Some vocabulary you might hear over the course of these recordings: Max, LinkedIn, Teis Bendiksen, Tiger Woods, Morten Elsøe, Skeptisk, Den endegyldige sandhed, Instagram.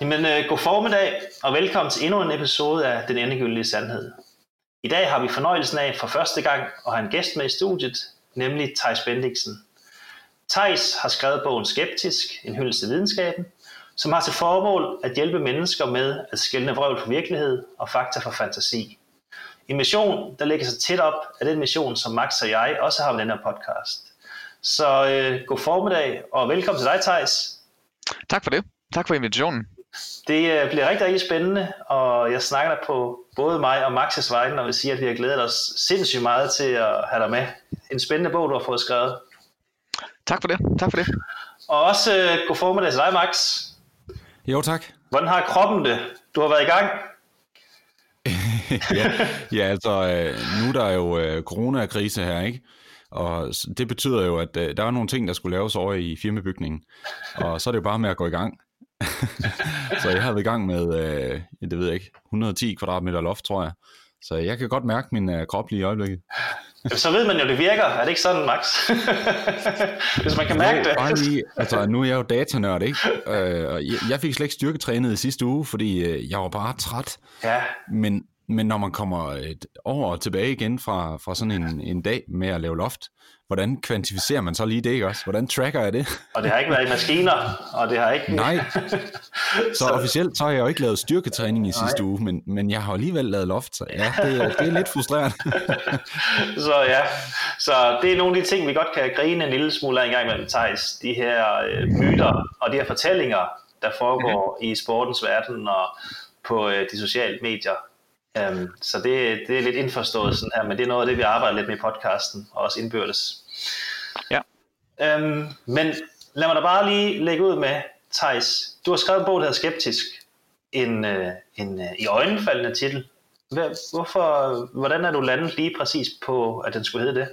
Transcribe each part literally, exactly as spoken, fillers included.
Jamen, øh, god formiddag, og velkommen til endnu en episode af Den endegyldige sandhed. I dag har vi fornøjelsen af for første gang at have en gæst med i studiet, nemlig Teis Bendiksen. Teis har skrevet bogen Skeptisk, en hyldest til videnskaben, som har til formål at hjælpe mennesker med at skelne vrøvl fra virkelighed og fakta fra fantasi. En mission, der lægger sig tæt op af den mission, som Max og jeg også har med den her podcast. Så øh, god formiddag, og velkommen til dig, Teis. Tak for det. Tak for invitationen. Det bliver rigtig, rigtig spændende, og jeg snakker dig på både mig og Maxes vegne, og vil sige, at vi har glædet os sindssygt meget til at have dig med. En spændende bog, du har fået skrevet. Tak for det, tak for det. Og også øh, god formiddag til dig, Max. Jo, tak. Hvordan har kroppen det? Du har været i gang. ja, ja, altså øh, nu er der jo øh, coronakrise her, ikke? Og det betyder jo, at øh, der er nogle ting, der skulle laves over i firmabygningen, og så er det jo bare med at gå i gang. Så jeg har været i gang med, øh, det ved jeg ikke, et hundrede og ti kvadratmeter loft, tror jeg. Så jeg kan godt mærke min øh, krop lige i øjeblikket. Så ved man jo, det virker. Er det ikke sådan, Max? Hvis man kan mærke det. Bare lige, altså, nu er jeg jo datanørd, ikke? Øh, og jeg, jeg fik slet ikke styrketrænet i sidste uge, fordi øh, jeg var bare træt. Ja. Men, men når man kommer et år tilbage igen fra, fra sådan en, en dag med at lave loft, hvordan kvantificerer man så lige det, ikke også? Hvordan tracker jeg det? Og det har ikke været i maskiner, og det har ikke... Nej, så officielt så har jeg jo ikke lavet styrketræning i sidste Nej. uge, men, men jeg har alligevel lavet loft, så ja, det, det er lidt frustrerende. Så ja, så det er nogle af de ting, vi godt kan grine en lille smule af en gang imellem, Teis. De her øh, myter og de her fortællinger, der foregår i sportens verden og på øh, de sociale medier. Um, så det, det er lidt indforstået sådan her, men det er noget af det, vi arbejder lidt med i podcasten, og også indbyrdes. Ja. Um, men lad mig da bare lige lægge ud med, Teis, du har skrevet en bog, der hedder Skeptisk, en, en i øjenfaldende titel. Hvorfor, hvordan er du landet lige præcis på, at den skulle hedde det?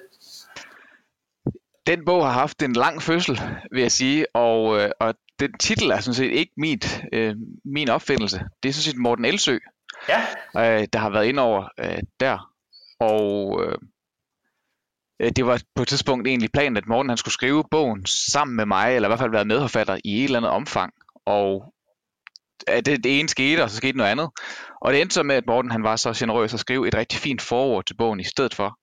Den bog har haft en lang fødsel, vil jeg sige, og, og den titel er sådan set ikke mit, øh, min opfindelse. Det er sådan set Morten Elsøe. Ja. Øh, der har været ind over øh, der, og øh, det var på et tidspunkt egentlig planen, at Morten han skulle skrive bogen sammen med mig, eller i hvert fald være medforfatter i et eller andet omfang, og øh, det, det ene skete, og så skete noget andet, og det endte så med, at Morten han var så generøs at skrive et rigtig fint forord til bogen i stedet for,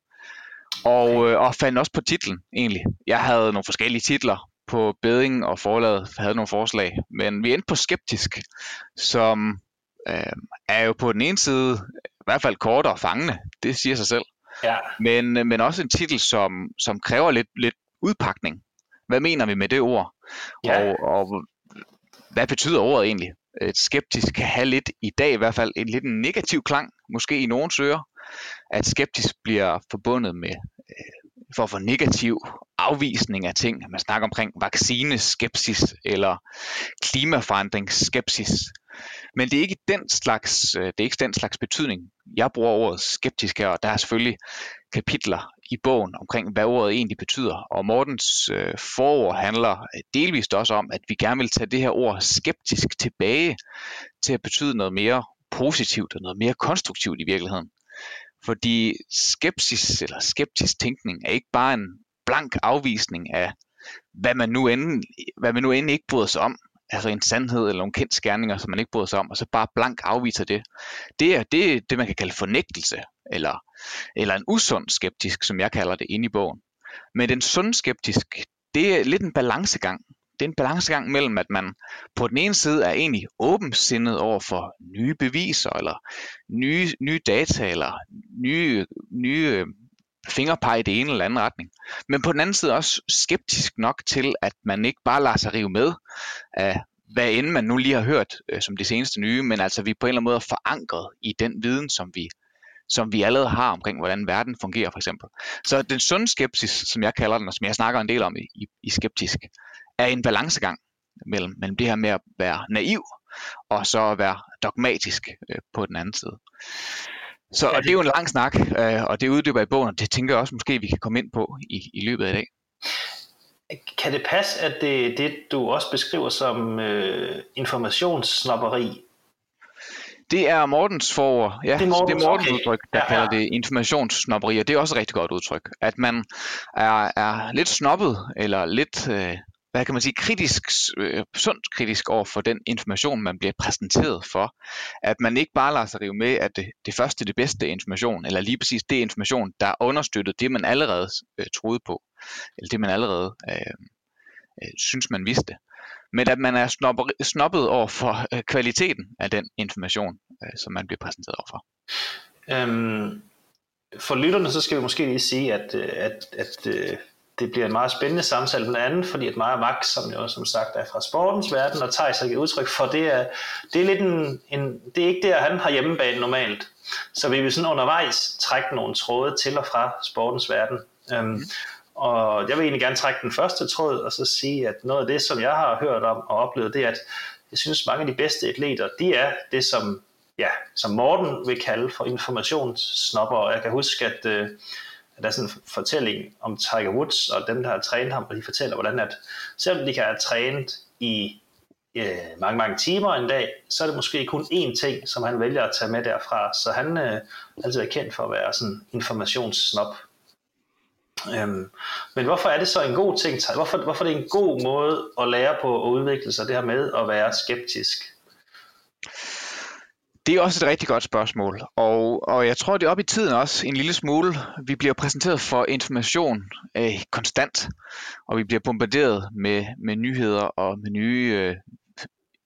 og, øh, og fandt også på titlen egentlig. Jeg havde nogle forskellige titler på bedingen, og forlaget havde nogle forslag, men vi endte på Skeptisk, som... Øh, er jo på den ene side i hvert fald kortere og fangende, det siger sig selv, ja. men, men også en titel, som, som kræver lidt, lidt udpakning. Hvad mener vi med det ord? Ja. Og, og hvad betyder ordet egentlig? Et skeptisk kan have lidt i dag i hvert fald en lidt en negativ klang, måske i nogens ører, at skeptisk bliver forbundet med øh, for for negativ afvisning af ting. Man snakker omkring vaccineskepsis eller klimaforandringsskepsis. Men det er ikke den slags, det er ikke den slags betydning. Jeg bruger ordet skeptisk her, og der er selvfølgelig kapitler i bogen omkring, hvad ordet egentlig betyder. Og Mortens øh, forord handler delvist også om, at vi gerne vil tage det her ord skeptisk tilbage til at betyde noget mere positivt og noget mere konstruktivt i virkeligheden. Fordi skepsis eller skeptisk tænkning er ikke bare en blank afvisning af, hvad man nu end, hvad man nu end ikke bryder sig om. Altså en sandhed eller nogle kendsgerninger, som man ikke bryder sig om, og så bare blank afviser det. Det er det, er det man kan kalde fornægtelse, eller, eller en usund skeptisk, som jeg kalder det inde i bogen. Men den sund skeptisk, det er lidt en balancegang. Det er en balancegang mellem, at man på den ene side er egentlig åbensindet over for nye beviser, eller nye, nye data, eller nye, nye fingerpege i det ene eller anden retning. Men på den anden side også skeptisk nok til, at man ikke bare lader sig rive med af, hvad end man nu lige har hørt øh, som det seneste nye, men altså vi på en eller anden måde er forankret i den viden, som vi, som vi allerede har omkring, hvordan verden fungerer for eksempel. Så den sunde skepsis, som jeg kalder den, og som jeg snakker en del om i, i, i Skeptisk, er en balancegang mellem, mellem det her med at være naiv, og så at være dogmatisk øh, på den anden side. Så og det er jo en lang snak, og det uddyber i bogen, og det tænker jeg også måske, vi kan komme ind på i, i løbet af i dag. Kan det passe, at det det, du også beskriver som øh, informationssnobberi? Det er Mortens forord, ja, det er Mortens, det er Mortens okay. udtryk, der ja, ja. kalder det informationssnobberi, og det er også et rigtig godt udtryk. At man er, er lidt snobbet, eller lidt, øh, hvad kan man sige, kritisk, øh, sundt kritisk over for den information, man bliver præsenteret for. At man ikke bare lader sig rive med, at det, det første, det bedste information, eller lige præcis det information, der understøttede det, man allerede øh, troede på, eller det, man allerede øh, øh, synes, man vidste. Men at man er snobber, snobbet over for øh, kvaliteten af den information, øh, som man bliver præsenteret over for. Øhm, for lytterne, så skal vi måske lige sige, at, at, at øh... det bliver en meget spændende samtale blandt andet, fordi at mig og Max, som jo som sagt er fra sportens verden, og Teis har givet udtryk for, det er, det er lidt en, en, det er ikke det, han har hjemmebane normalt. Så vi vil sådan undervejs trække nogle tråde til og fra sportens verden. Øhm, og jeg vil egentlig gerne trække den første tråd, og så sige, at noget af det, som jeg har hørt om og oplevet, det er, at jeg synes, mange af de bedste atleter, de er det, som, ja, som Morten vil kalde for informationssnopper. Og jeg kan huske, at... Øh, der er sådan en fortælling om Tiger Woods og dem, der har trænet ham, og de fortæller, hvordan at selvom de kan have trænet i øh, mange, mange timer en dag, så er det måske kun én ting, som han vælger at tage med derfra. Så han øh, altid er kendt for at være sådan informationssnop. Øhm, men hvorfor er det så en god ting? Hvorfor, hvorfor er det en god måde at lære på og udvikle sig, det her med at være skeptisk? Det er også et rigtig godt spørgsmål, og, og jeg tror, det er op i tiden også en lille smule. Vi bliver præsenteret for information øh, konstant, og vi bliver bombarderet med, med nyheder og med nye, øh,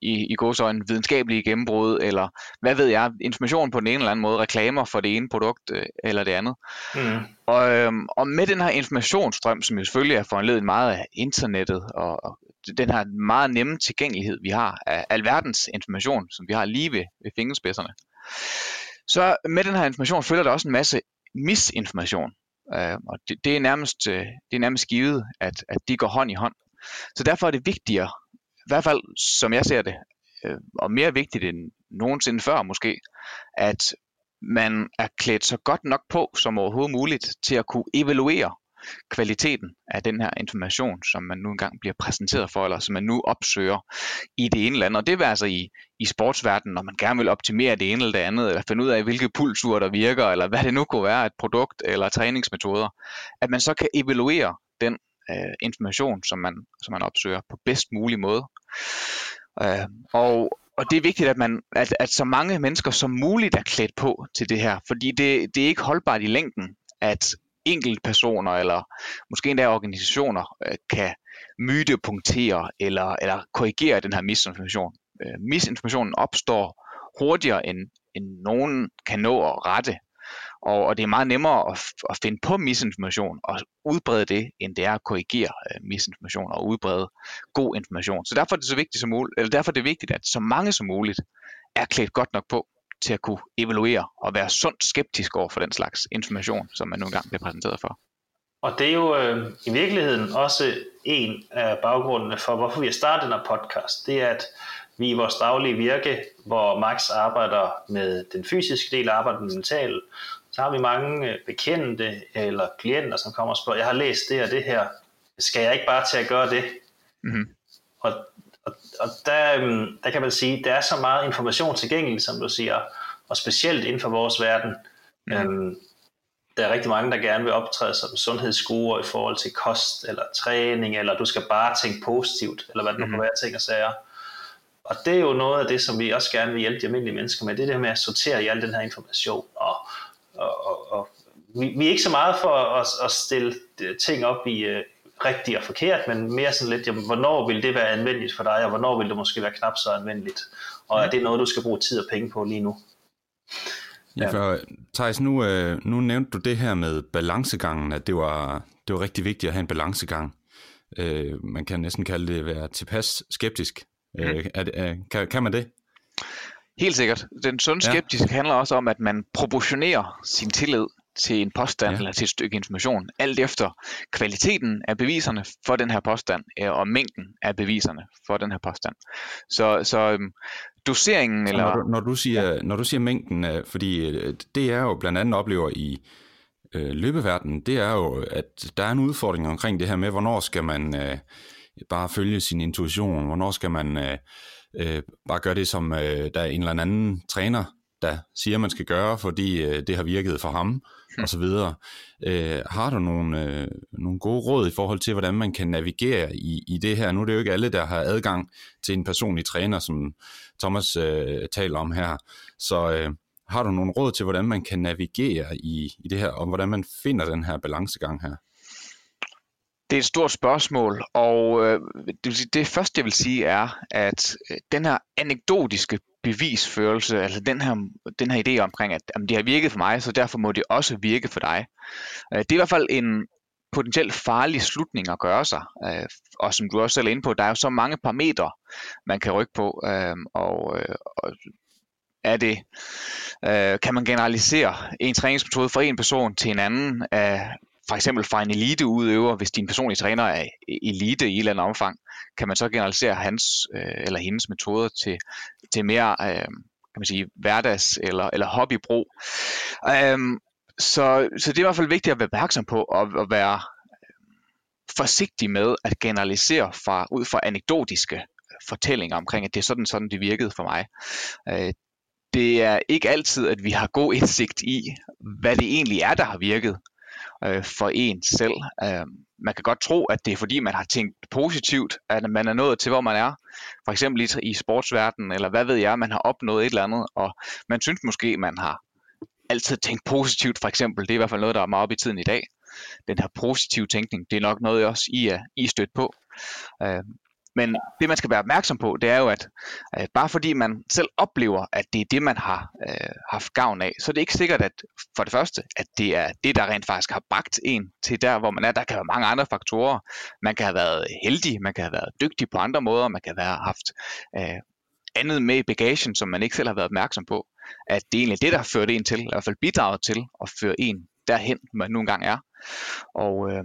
i, i gods øjne, videnskabelige gennembrud, eller hvad ved jeg, information på den ene eller anden måde, reklamer for det ene produkt øh, eller det andet. Mm. Og, øh, og med den her informationsstrøm, som jo selvfølgelig er foranledet meget af internettet og, og den her meget nemme tilgængelighed, vi har af alverdens information, som vi har lige ved, ved fingerspidserne. Så med den her information følger der også en masse misinformation. Øh, og det, det, er nærmest, det er nærmest givet, at, at de går hånd i hånd. Så derfor er det vigtigere, i hvert fald som jeg ser det, øh, og mere vigtigt end nogensinde før måske, at man er klædt så godt nok på som overhovedet muligt til at kunne evaluere kvaliteten af den her information, som man nu engang bliver præsenteret for, eller som man nu opsøger i det ene eller andet. Og det vil altså i, i sportsverdenen, når man gerne vil optimere det ene eller det andet, eller finde ud af, hvilke pulsur der virker, eller hvad det nu kunne være, et produkt eller træningsmetoder, at man så kan evaluere den øh, information, som man, som man opsøger på bedst mulig måde. Øh, og Og det er vigtigt, at, man, at, at så mange mennesker som muligt er klædt på til det her, fordi det, det er ikke holdbart i længden, at enkeltpersoner eller måske endda organisationer kan mytepunktere eller, eller korrigere den her misinformation. Misinformationen opstår hurtigere, end, end nogen kan nå at rette. Og, og det er meget nemmere at, at finde på misinformation og udbrede det, end det er at korrigere misinformation og udbrede god information. Så derfor er det så vigtigt som muligt, eller derfor er det vigtigt, at så mange som muligt er klædt godt nok på til at kunne evaluere og være sundt skeptisk over for den slags information, som man nogle gange bliver præsenteret for. Og det er jo øh, i virkeligheden også en af baggrundene for, hvorfor vi har startet den her podcast. Det er, at vi i vores daglige virke, hvor Max arbejder med den fysiske del og arbejder med mentale, så har vi mange bekendte eller klienter, som kommer og spørger, jeg har læst det og det her, skal jeg ikke bare til at gøre det? Mm-hmm. Og Og, og der, der kan man sige, at der er så meget information tilgængelig, som du siger, og specielt inden for vores verden. Mm. Øhm, der er rigtig mange, der gerne vil optræde som sundhedsguruer i forhold til kost eller træning, eller du skal bare tænke positivt, eller hvad det nu kan være, ting og sager. Og det er jo noget af det, som vi også gerne vil hjælpe de almindelige mennesker med, det er det med at sortere i al den her information. Og, og, og, og vi, vi er ikke så meget for at, at stille ting op i... rigtig og forkert, men mere sådan lidt, jamen, hvornår vil det være anvendeligt for dig, og hvornår vil det måske være knap så anvendeligt? Og er det noget, du skal bruge tid og penge på lige nu? Ja, for Teis, nu, nu nævnte du det her med balancegangen, at det var, det var rigtig vigtigt at have en balancegang. Øh, man kan næsten kalde det at være tilpas skeptisk. Mm. Øh, er det, er, kan, kan man det? Helt sikkert. Den sunde skeptisk ja. handler også om, at man proportionerer sin tillid til en påstand ja. eller til et stykke information, alt efter kvaliteten af beviserne for den her påstand, og mængden af beviserne for den her påstand. Så, så øhm, doseringen... Så eller... Når, du, når, du siger, ja. når du siger mængden, fordi det jeg jo blandt andet oplever i øh, løbeverdenen, det er jo, at der er en udfordring omkring det her med, hvornår skal man øh, bare følge sin intuition, hvornår skal man øh, øh, bare gøre det, som øh, der er en eller anden træner, der siger, man skal gøre, fordi øh, det har virket for ham, hmm. og så videre. Øh, har du nogle, øh, nogle gode råd i forhold til, hvordan man kan navigere i, i det her? Nu er det jo ikke alle, der har adgang til en personlig træner, som Thomas øh, taler om her. Så øh, har du nogle råd til, hvordan man kan navigere i, i det her, og hvordan man finder den her balancegang her? Det er et stort spørgsmål, og øh, det, vil sige, det første, jeg vil sige, er, at den her anekdotiske bevisførelse, altså den her, den her idé omkring, at jamen, det har virket for mig, så derfor må det også virke for dig. Øh, det er i hvert fald en potentielt farlig slutning at gøre sig, øh, og som du også selv er inde på, der er jo så mange parametre, man kan rykke på, øh, og, øh, og er det, øh, kan man generalisere en træningsmetode fra en person til en anden, øh, for eksempel fra en eliteudøver, hvis din personlige træner er elite i et eller andet omfang, kan man så generalisere hans øh, eller hendes metoder til, til mere øh, kan man sige, hverdags- eller, eller hobbybrug. Øhm, så, så det er i hvert fald vigtigt at være opmærksom på, og at være forsigtig med at generalisere fra, ud fra anekdotiske fortællinger omkring, at det er sådan, sådan det virkede for mig. Øh, det er ikke altid, at vi har god indsigt i, hvad det egentlig er, der har virket for en selv. Man kan godt tro, at det er fordi, man har tænkt positivt, at man er nået til, hvor man er. For eksempel i sportsverdenen, eller hvad ved jeg, man har opnået et eller andet, og man synes måske, man har altid tænkt positivt, for eksempel. Det er i hvert fald noget, der er meget op i tiden i dag. Den her positive tænkning, det er nok noget, også I er, I er stødt på. Men det, man skal være opmærksom på, det er jo, at bare fordi man selv oplever, at det er det, man har øh, haft gavn af, så er det ikke sikkert, at for det første, at det er det, der rent faktisk har bragt en til der, hvor man er. Der kan være mange andre faktorer. Man kan have været heldig, man kan have været dygtig på andre måder, man kan have haft øh, andet med i bagagen, som man ikke selv har været opmærksom på. At det er egentlig det, der har ført en til, i hvert fald bidraget til at føre en derhen, man nu engang er. Og øh,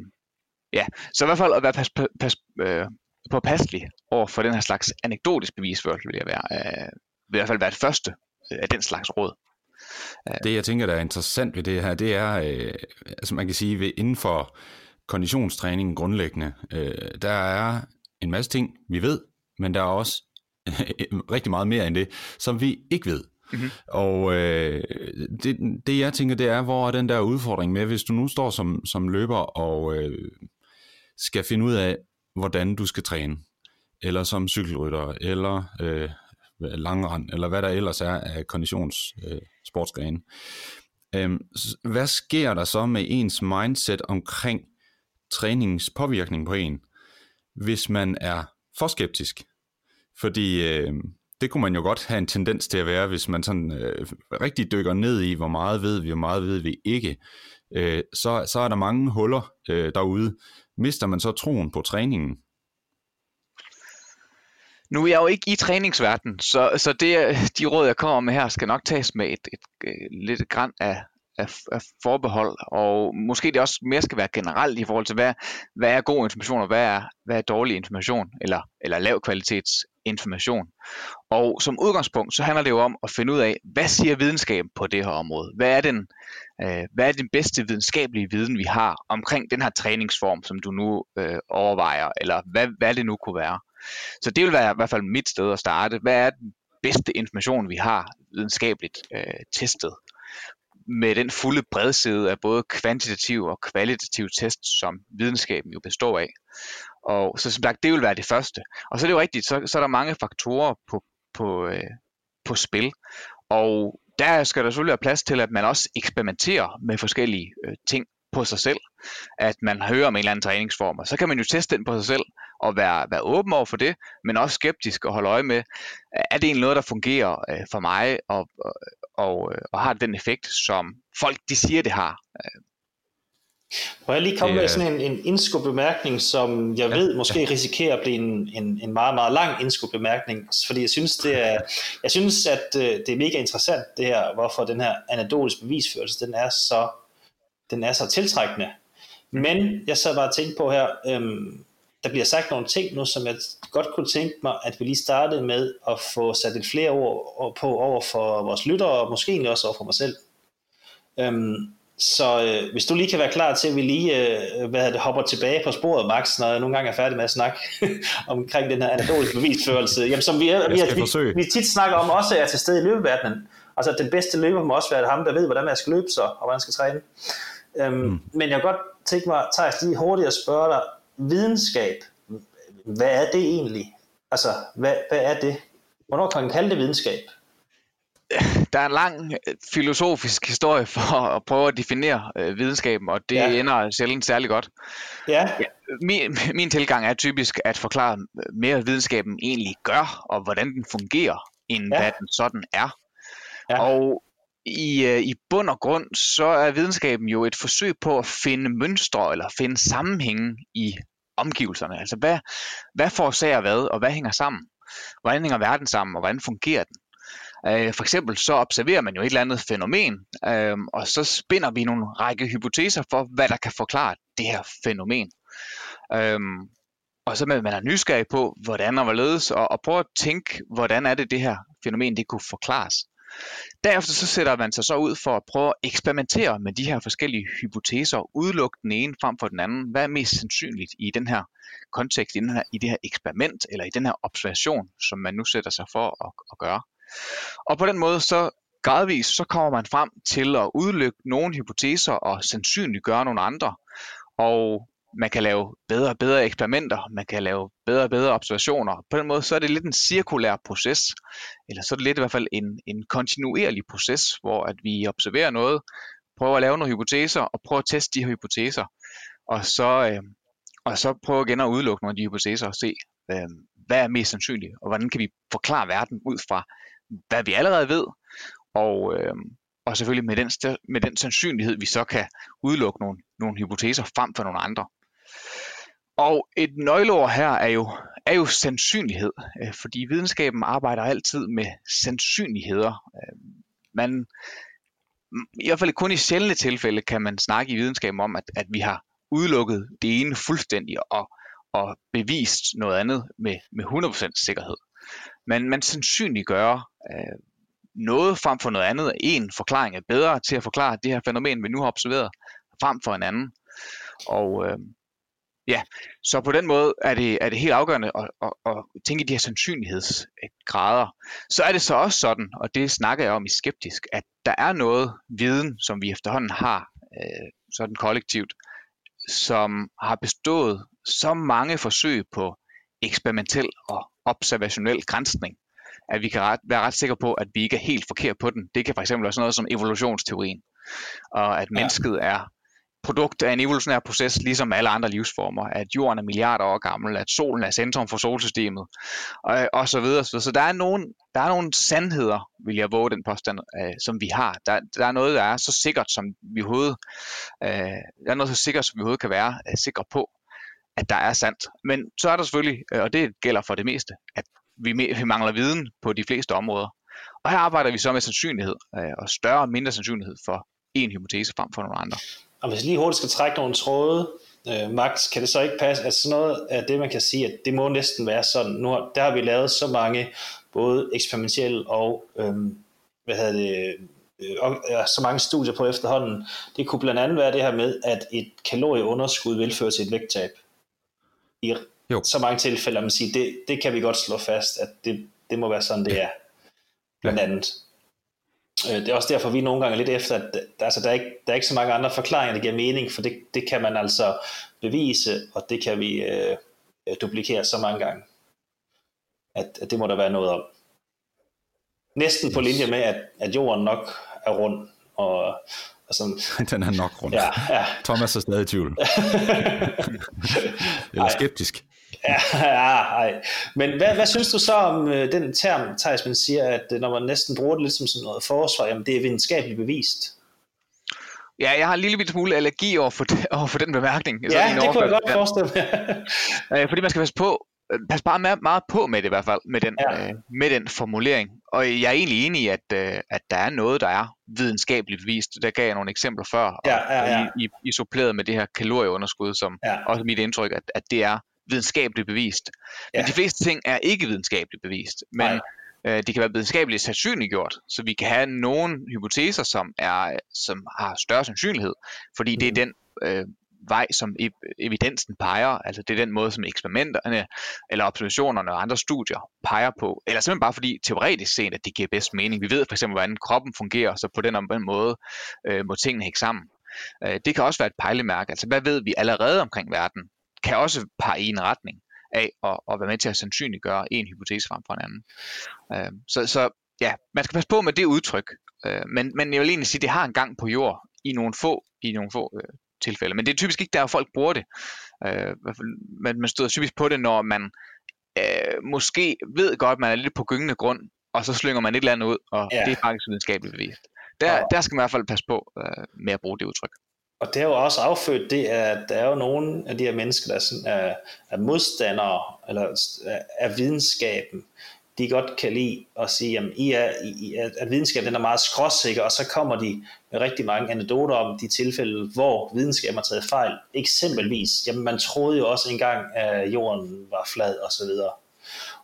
ja, så i hvert fald at være pas, pas, øh, påpasselig over for den her slags anekdotisk bevisførelse, vil jeg være, øh, vil i hvert fald være det første af den slags råd. Det, jeg tænker, der er interessant ved det her, det er, øh, altså man kan sige, ved, inden for konditionstræningen grundlæggende, øh, der er en masse ting, vi ved, men der er også rigtig meget mere end det, som vi ikke ved. Mm-hmm. Og øh, det, det, jeg tænker, det er, hvor er den der udfordring med, hvis du nu står som, som løber og øh, skal finde ud af, hvordan du skal træne, eller som cykelrytter, eller øh, langrand, eller hvad der ellers er af konditionssportsgrene. Øh, øhm, hvad sker der så med ens mindset omkring træningens påvirkning på en, hvis man er for skeptisk? Fordi øh, det kunne man jo godt have en tendens til at være, hvis man sådan øh, rigtig dykker ned i, hvor meget ved vi, hvor meget ved vi ikke. Øh, så, så er der mange huller øh, derude. Mister man så troen på træningen? Nu er jeg jo ikke i træningsverdenen, så, så det, de råd, jeg kommer med her, skal nok tages med et, et, et lidt gran af, af, af forbehold, og måske det også mere skal være generelt i forhold til, hvad, hvad er god information, og hvad er, hvad er dårlig information, eller, eller lav kvalitetsinformation. Og som udgangspunkt, så handler det jo om at finde ud af, hvad siger videnskaben på det her område? Hvad er den, øh, hvad er den bedste videnskabelige viden, vi har omkring den her træningsform, som du nu øh, overvejer, eller hvad, hvad det nu kunne være? Så det vil være i hvert fald mit sted at starte. Hvad er den bedste information, vi har videnskabeligt øh, testet? Med den fulde bredside af både kvantitativ og kvalitativ test, som videnskaben jo består af. Og så som sagt, det vil være det første. Og så er det jo rigtigt, så, så er der mange faktorer på, på, øh, på spil. Og der skal der selvfølgelig være plads til, at man også eksperimenterer med forskellige øh, ting på sig selv. At man hører om en eller anden træningsform, og så kan man jo teste den på sig selv og være, være åben over for det, men også skeptisk og holde øje med, er det egentlig noget, der fungerer øh, for mig, og, og Og, og har den effekt, som folk de siger, det har. Må jeg lige komme med sådan en, en indskudbemærkning, som jeg ved måske risikerer at blive en, en, en meget, meget lang indskudbemærkning, fordi jeg synes, det er, jeg synes, at det er mega interessant det her, hvorfor den her anekdotiske bevisførelse, den er så, den er så tiltrækkende. Men jeg så bare tænkte på her, øhm, der bliver sagt nogle ting nu, som jeg godt kunne tænke mig, at vi lige startede med at få sat lidt flere ord på over for vores lyttere, og måske også over for mig selv. Øhm, Så øh, hvis du lige kan være klar til, at vi lige øh, hvad det, hopper tilbage på sporet, Max, når jeg nogle gange er færdig med at snakke omkring den her anekdotiske bevisførelse, jamen, som vi, vi, vi, vi tit snakker om også er til stede i løbeverdenen. Altså den bedste løber må også være ham, der ved, hvordan man skal løbe sig, og hvordan man skal træne. Øhm, mm. Men jeg kan godt tænke mig, Teis, lige hurtigt at spørge dig, videnskab, hvad er det egentlig? Altså, hvad, hvad er det? Hvornår kan man kalde det videnskab? Der er en lang filosofisk historie for at prøve at definere øh, videnskaben, og det ja. ender sjældent særlig godt. Ja. Min, min tilgang er typisk at forklare mere, hvad videnskaben egentlig gør, og hvordan den fungerer, end ja. hvad den sådan er. Ja. Og i, øh, i bund og grund, så er videnskaben jo et forsøg på at finde mønstre, eller finde sammenhænge i omgivelserne. Altså, hvad, hvad forårsager hvad, og hvad hænger sammen? Hvordan hænger verden sammen, og hvordan fungerer den? For eksempel så observerer man jo et eller andet fænomen, øh, og så spinder vi nogle række hypoteser for, hvad der kan forklare det her fænomen. Øh, og så er man nysgerrig på, hvordan og hvorledes, og, og prøver at tænke, hvordan er det det her fænomen, det kunne forklares. Derefter så sætter man sig så ud for at prøve at eksperimentere med de her forskellige hypoteser, og udelukke den ene frem for den anden. Hvad er mest sandsynligt i den her kontekst, i, den her, i det her eksperiment, eller i den her observation, som man nu sætter sig for at, at gøre? Og på den måde så gradvist så kommer man frem til at udelukke nogle hypoteser og sandsynliggøre nogle andre, og man kan lave bedre og bedre eksperimenter, man kan lave bedre og bedre observationer. På den måde så er det lidt en cirkulær proces, eller så er det lidt i hvert fald en, en kontinuerlig proces, hvor at vi observerer noget, prøver at lave nogle hypoteser og prøver at teste de her hypoteser, og så, øh, og så prøver igen at udelukke nogle af de hypoteser og se, øh, hvad er mest sandsynligt, og hvordan kan vi forklare verden ud fra hvad vi allerede ved, og, øh, og selvfølgelig med den, med den sandsynlighed, vi så kan udelukke nogle, nogle hypoteser frem for nogle andre. Og et nøgleord her er jo, er jo sandsynlighed, øh, fordi videnskaben arbejder altid med sandsynligheder. Øh, man, i hvert fald kun i sjældne tilfælde kan man snakke i videnskaben om, at, at vi har udelukket det ene fuldstændig og, og bevist noget andet med, med hundrede procent sikkerhed. Men man sandsynliggør øh, noget frem for noget andet. En forklaring er bedre til at forklare det her fænomen, vi nu har observeret, frem for en anden. Og øh, ja, så på den måde er det, er det helt afgørende at, at, at tænke i de her sandsynlighedsgrader. Så er det så også sådan, og det snakker jeg om i Skeptisk, at der er noget viden, som vi efterhånden har øh, sådan kollektivt, som har bestået så mange forsøg på eksperimentel og observationel granskning, at vi kan ret, være ret sikre på, at vi ikke er helt forkert på den. Det kan for eksempel også noget som evolutionsteorien, og at mennesket er produkt af en evolutionær proces, ligesom alle andre livsformer, at jorden er milliarder år gammel, at solen er centrum for solsystemet, og, og så videre. Så der er nogle, der er nogle sandheder, vil jeg våge den påstand, øh, som vi har. Der, der er noget, der er så sikkert, som vi overhovedet, øh, der er noget så sikkert, som vi overhovedet kan være øh, sikre på, at der er sandt. Men så er der selvfølgelig, og det gælder for det meste, at vi mangler viden på de fleste områder. Og her arbejder vi så med sandsynlighed, og større og mindre sandsynlighed for en hypotese frem for nogle andre. Og hvis lige hurtigt skal trække nogle tråde, øh, Max, kan det så ikke passe, at sådan noget af det, man kan sige, at det må næsten være sådan. Nu har, der har vi lavet så mange, både eksperimentelle og, øh, hvad hedder det, så mange studier på efterhånden. Det kunne blandt andet være det her med, at et kalorieunderskud vil føre til et vægttab. I jo. Så mange tilfælde, man siger, det, det kan vi godt slå fast, at det, det må være sådan, det er. Blandt andet. Det er også derfor, vi nogle gange er lidt efter, at altså, der, er ikke, der er ikke så mange andre forklaringer, der giver mening, for det, det kan man altså bevise, og det kan vi øh, duplikere så mange gange, at, at det må der være noget om. Næsten på linje med, at, at jorden nok er rund, og Som... Den er nok rundt. Ja, ja. Thomas er stadig i tvivl. Eller ej. Skeptisk. Ja, ja, ja. Men hvad, hvad synes du så om øh, den term, Teis, man siger, at når man næsten bruger det lidt som sådan noget forsvar, jamen det er videnskabeligt bevist? Ja, jeg har en lille smule allergi over for, det, over for den bemærkning. Ja, sådan, det kunne jeg godt forestille mig. Fordi man skal passe på, passe bare meget, meget på med det i hvert fald, med den, ja. øh, med den formulering. Og jeg er egentlig enig i, at, øh, at der er noget, der er videnskabeligt bevist. Der gav jeg nogle eksempler før, ja, ja, ja. Og I, I, I supplerede med det her kalorieunderskud, som ja. også mit indtryk, at, at det er videnskabeligt bevist. Men ja. de fleste ting er ikke videnskabeligt bevist. Men, De kan være videnskabeligt sandsynliggjort, så vi kan have nogle hypoteser, som, er, som har større sandsynlighed, fordi det er den øh, vej, som evidensen peger, altså det er den måde, som eksperimenterne eller observationerne og andre studier peger på, eller simpelthen bare fordi teoretisk set, at det giver bedst mening. Vi ved for eksempel, hvordan kroppen fungerer, så på den og den måde øh, må tingene hænge sammen. Øh, det kan også være et pejlemærke, altså hvad ved vi allerede omkring verden, kan også pege i en retning af at, at være med til at sandsynliggøre en hypotese frem for en anden. Øh, så, så ja, man skal passe på med det udtryk, øh, men, men jeg vil egentlig sige, at det har en gang på jord i nogle få, i nogle få øh, tilfælde, men det er typisk ikke der, folk bruger det. Øh, man, man støder typisk på det, når man øh, måske ved godt, man er lidt på gyngende grund, og så slynger man et eller andet ud, og ja. Det er faktisk videnskabeligt bevist. Der, der skal man i hvert fald passe på øh, med at bruge det udtryk. Og det er jo også affødt det, at der er jo nogle af de her mennesker, der sådan er, er modstandere eller af videnskaben, de godt kan lide at sige, jamen, I er, I er, at videnskaben den er meget skråsikker, og så kommer de med rigtig mange anekdoter om de tilfælde, hvor videnskaben har taget fejl. Eksempelvis, jamen man troede jo også engang, at jorden var flad og så videre.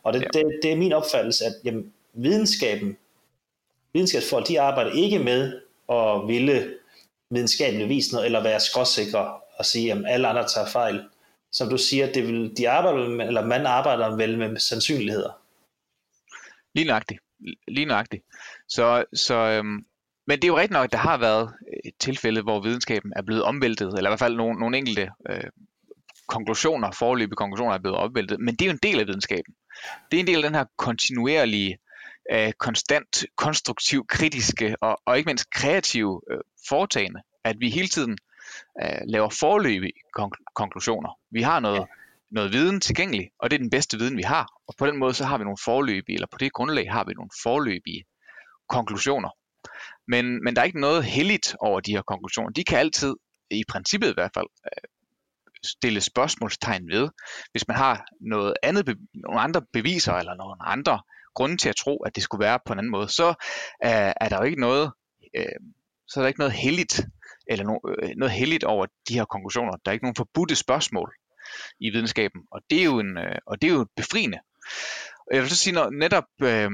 Og det, ja. det, det er min opfattelse, at jamen, videnskaben, videnskabsfolk, de arbejder ikke med at ville videnskabeligt vise noget, eller være skråsikre og sige, at alle andre tager fejl. Som du siger, det vil, de arbejder med, eller man arbejder vel med sandsynligheder. Lige nøjagtigt. Lige nøjagtigt. Så, så, øhm, men det er jo rigtigt nok, at der har været et tilfælde, hvor videnskaben er blevet omvæltet, eller i hvert fald nogle, nogle enkelte øh, konklusioner, foreløbige konklusioner er blevet omvæltet, men det er jo en del af videnskaben. Det er en del af den her kontinuerlige, øh, konstant, konstruktiv, kritiske og, og ikke mindst kreative øh, foretagende, at vi hele tiden øh, laver foreløbige konk- konklusioner. Vi har noget, ja. noget viden tilgængelig, og det er den bedste viden, vi har. Og på den måde så har vi nogle foreløbige, eller på det grundlag har vi nogle foreløbige konklusioner. Men, men der er ikke noget helligt over de her konklusioner. De kan altid, i princippet i hvert fald, øh, stille spørgsmålstegn ved, hvis man har noget andet, nogle andre beviser, eller nogle andre grunde til at tro, at det skulle være på en anden måde, så øh, er der jo ikke noget... Øh, så er der ikke noget helligt, eller no, noget helligt over de her konklusioner. Der er ikke nogen forbudte spørgsmål i videnskaben, og det er jo, en, og det er jo befriende. Jeg vil så sige, når netop øh,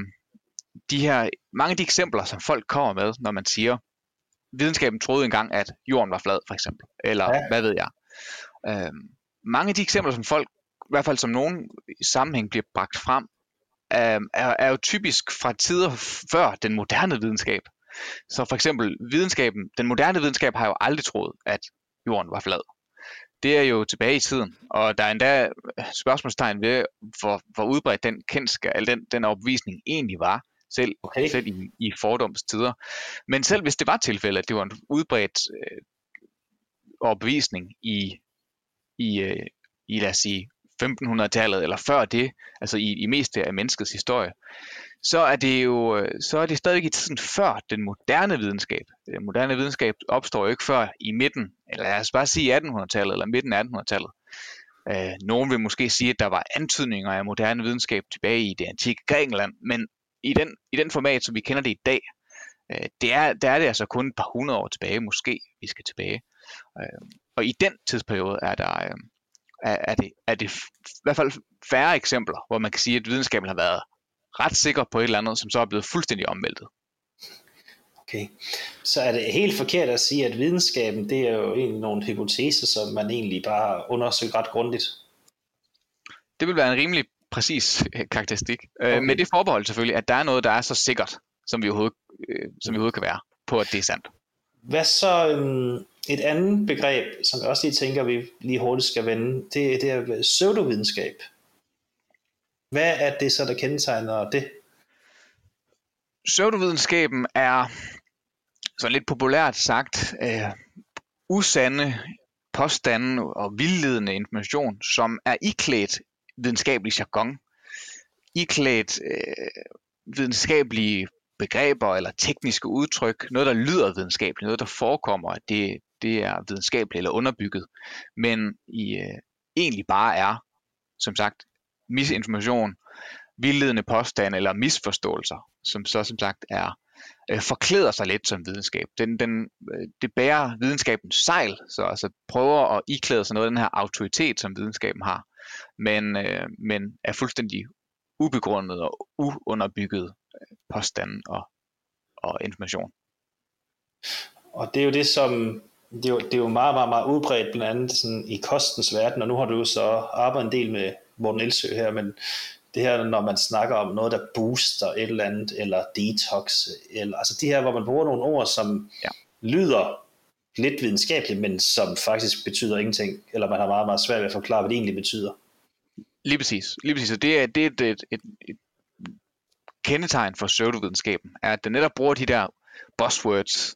de her, mange af de eksempler, som folk kommer med, når man siger, videnskaben troede engang, at jorden var flad, for eksempel, eller ja. Hvad ved jeg. Øh, mange af de eksempler, som folk, i hvert fald som nogen i sammenhæng bliver bragt frem, øh, er, er jo typisk fra tider før den moderne videnskab. Så for eksempel videnskaben, den moderne videnskab har jo aldrig troet, at jorden var flad. Det er jo tilbage i tiden, og der er endda spørgsmålstegn ved, hvor, hvor udbredt den kendskab, eller den, den opvisning egentlig var, selv, okay. selv i, i fordomstider. Men selv hvis det var tilfældet, at det var en udbredt øh, opvisning i, i, øh, i, lad os sige, femtenhundredetallet eller før det, altså i, i mest af menneskets historie, så er det jo så er det stadig i tiden før den moderne videnskab. Den moderne videnskab opstår jo ikke før i midten, eller lad os bare sige attenhundredetallet eller midten af attenhundredetallet. Øh, nogen vil måske sige, at der var antydninger af moderne videnskab tilbage i det antikke Grækenland, men i den, i den format, som vi kender det i dag, øh, det er, der er det altså kun et par hundrede år tilbage, måske vi skal tilbage. Øh, og i den tidsperiode er der... Øh, Er det, er det i hvert fald færre eksempler, hvor man kan sige, at videnskaben har været ret sikker på et eller andet, som så er blevet fuldstændig omvæltet. Okay, så er det helt forkert at sige, at videnskaben, det er jo egentlig nogle hypoteser, som man egentlig bare undersøger ret grundigt. Det vil være en rimelig præcis karakteristik, okay. Med det forbehold selvfølgelig, at der er noget, der er så sikkert, som vi overhovedet, som vi overhovedet kan være på, at det er sandt. Hvad så... Øhm... Et andet begreb, som jeg også lige tænker, vi lige hurtigt skal vende, det, det er pseudovidenskab. Hvad er det så, der kendetegner det? Pseudovidenskaben er, sådan lidt populært sagt, øh, usande påstande og vildledende information, som er iklædt videnskabelig jargon, iklædt øh, videnskabelige begreber eller tekniske udtryk, noget der lyder videnskabeligt, noget der forekommer, at det, det er videnskabeligt eller underbygget, men i, øh, egentlig bare er, som sagt, misinformation, vildledende påstande eller misforståelser, som så som sagt er, øh, forklæder sig lidt som videnskab. Den, den, øh, det bærer videnskabens sejl, så altså prøver at iklæde sig noget af den her autoritet, som videnskaben har, men, øh, men er fuldstændig ubegrundede og uunderbyggede påstande og, og information. Og det er jo det, som det er jo, det er jo meget, meget, meget udbredt blandt andet sådan i kostens verden, og nu har du jo så arbejdet en del med Morten Elsøe her, men det her, når man snakker om noget, der booster et eller andet, eller detox, eller, altså de her, hvor man bruger nogle ord, som ja. lyder lidt videnskabeligt, men som faktisk betyder ingenting, eller man har meget, meget svært ved at forklare, hvad det egentlig betyder. Lige præcis. Lige præcis. Og det er, det er et, et, et, et kendetegn for pseudovidenskaben, er, at den netop bruger de der buzzwords,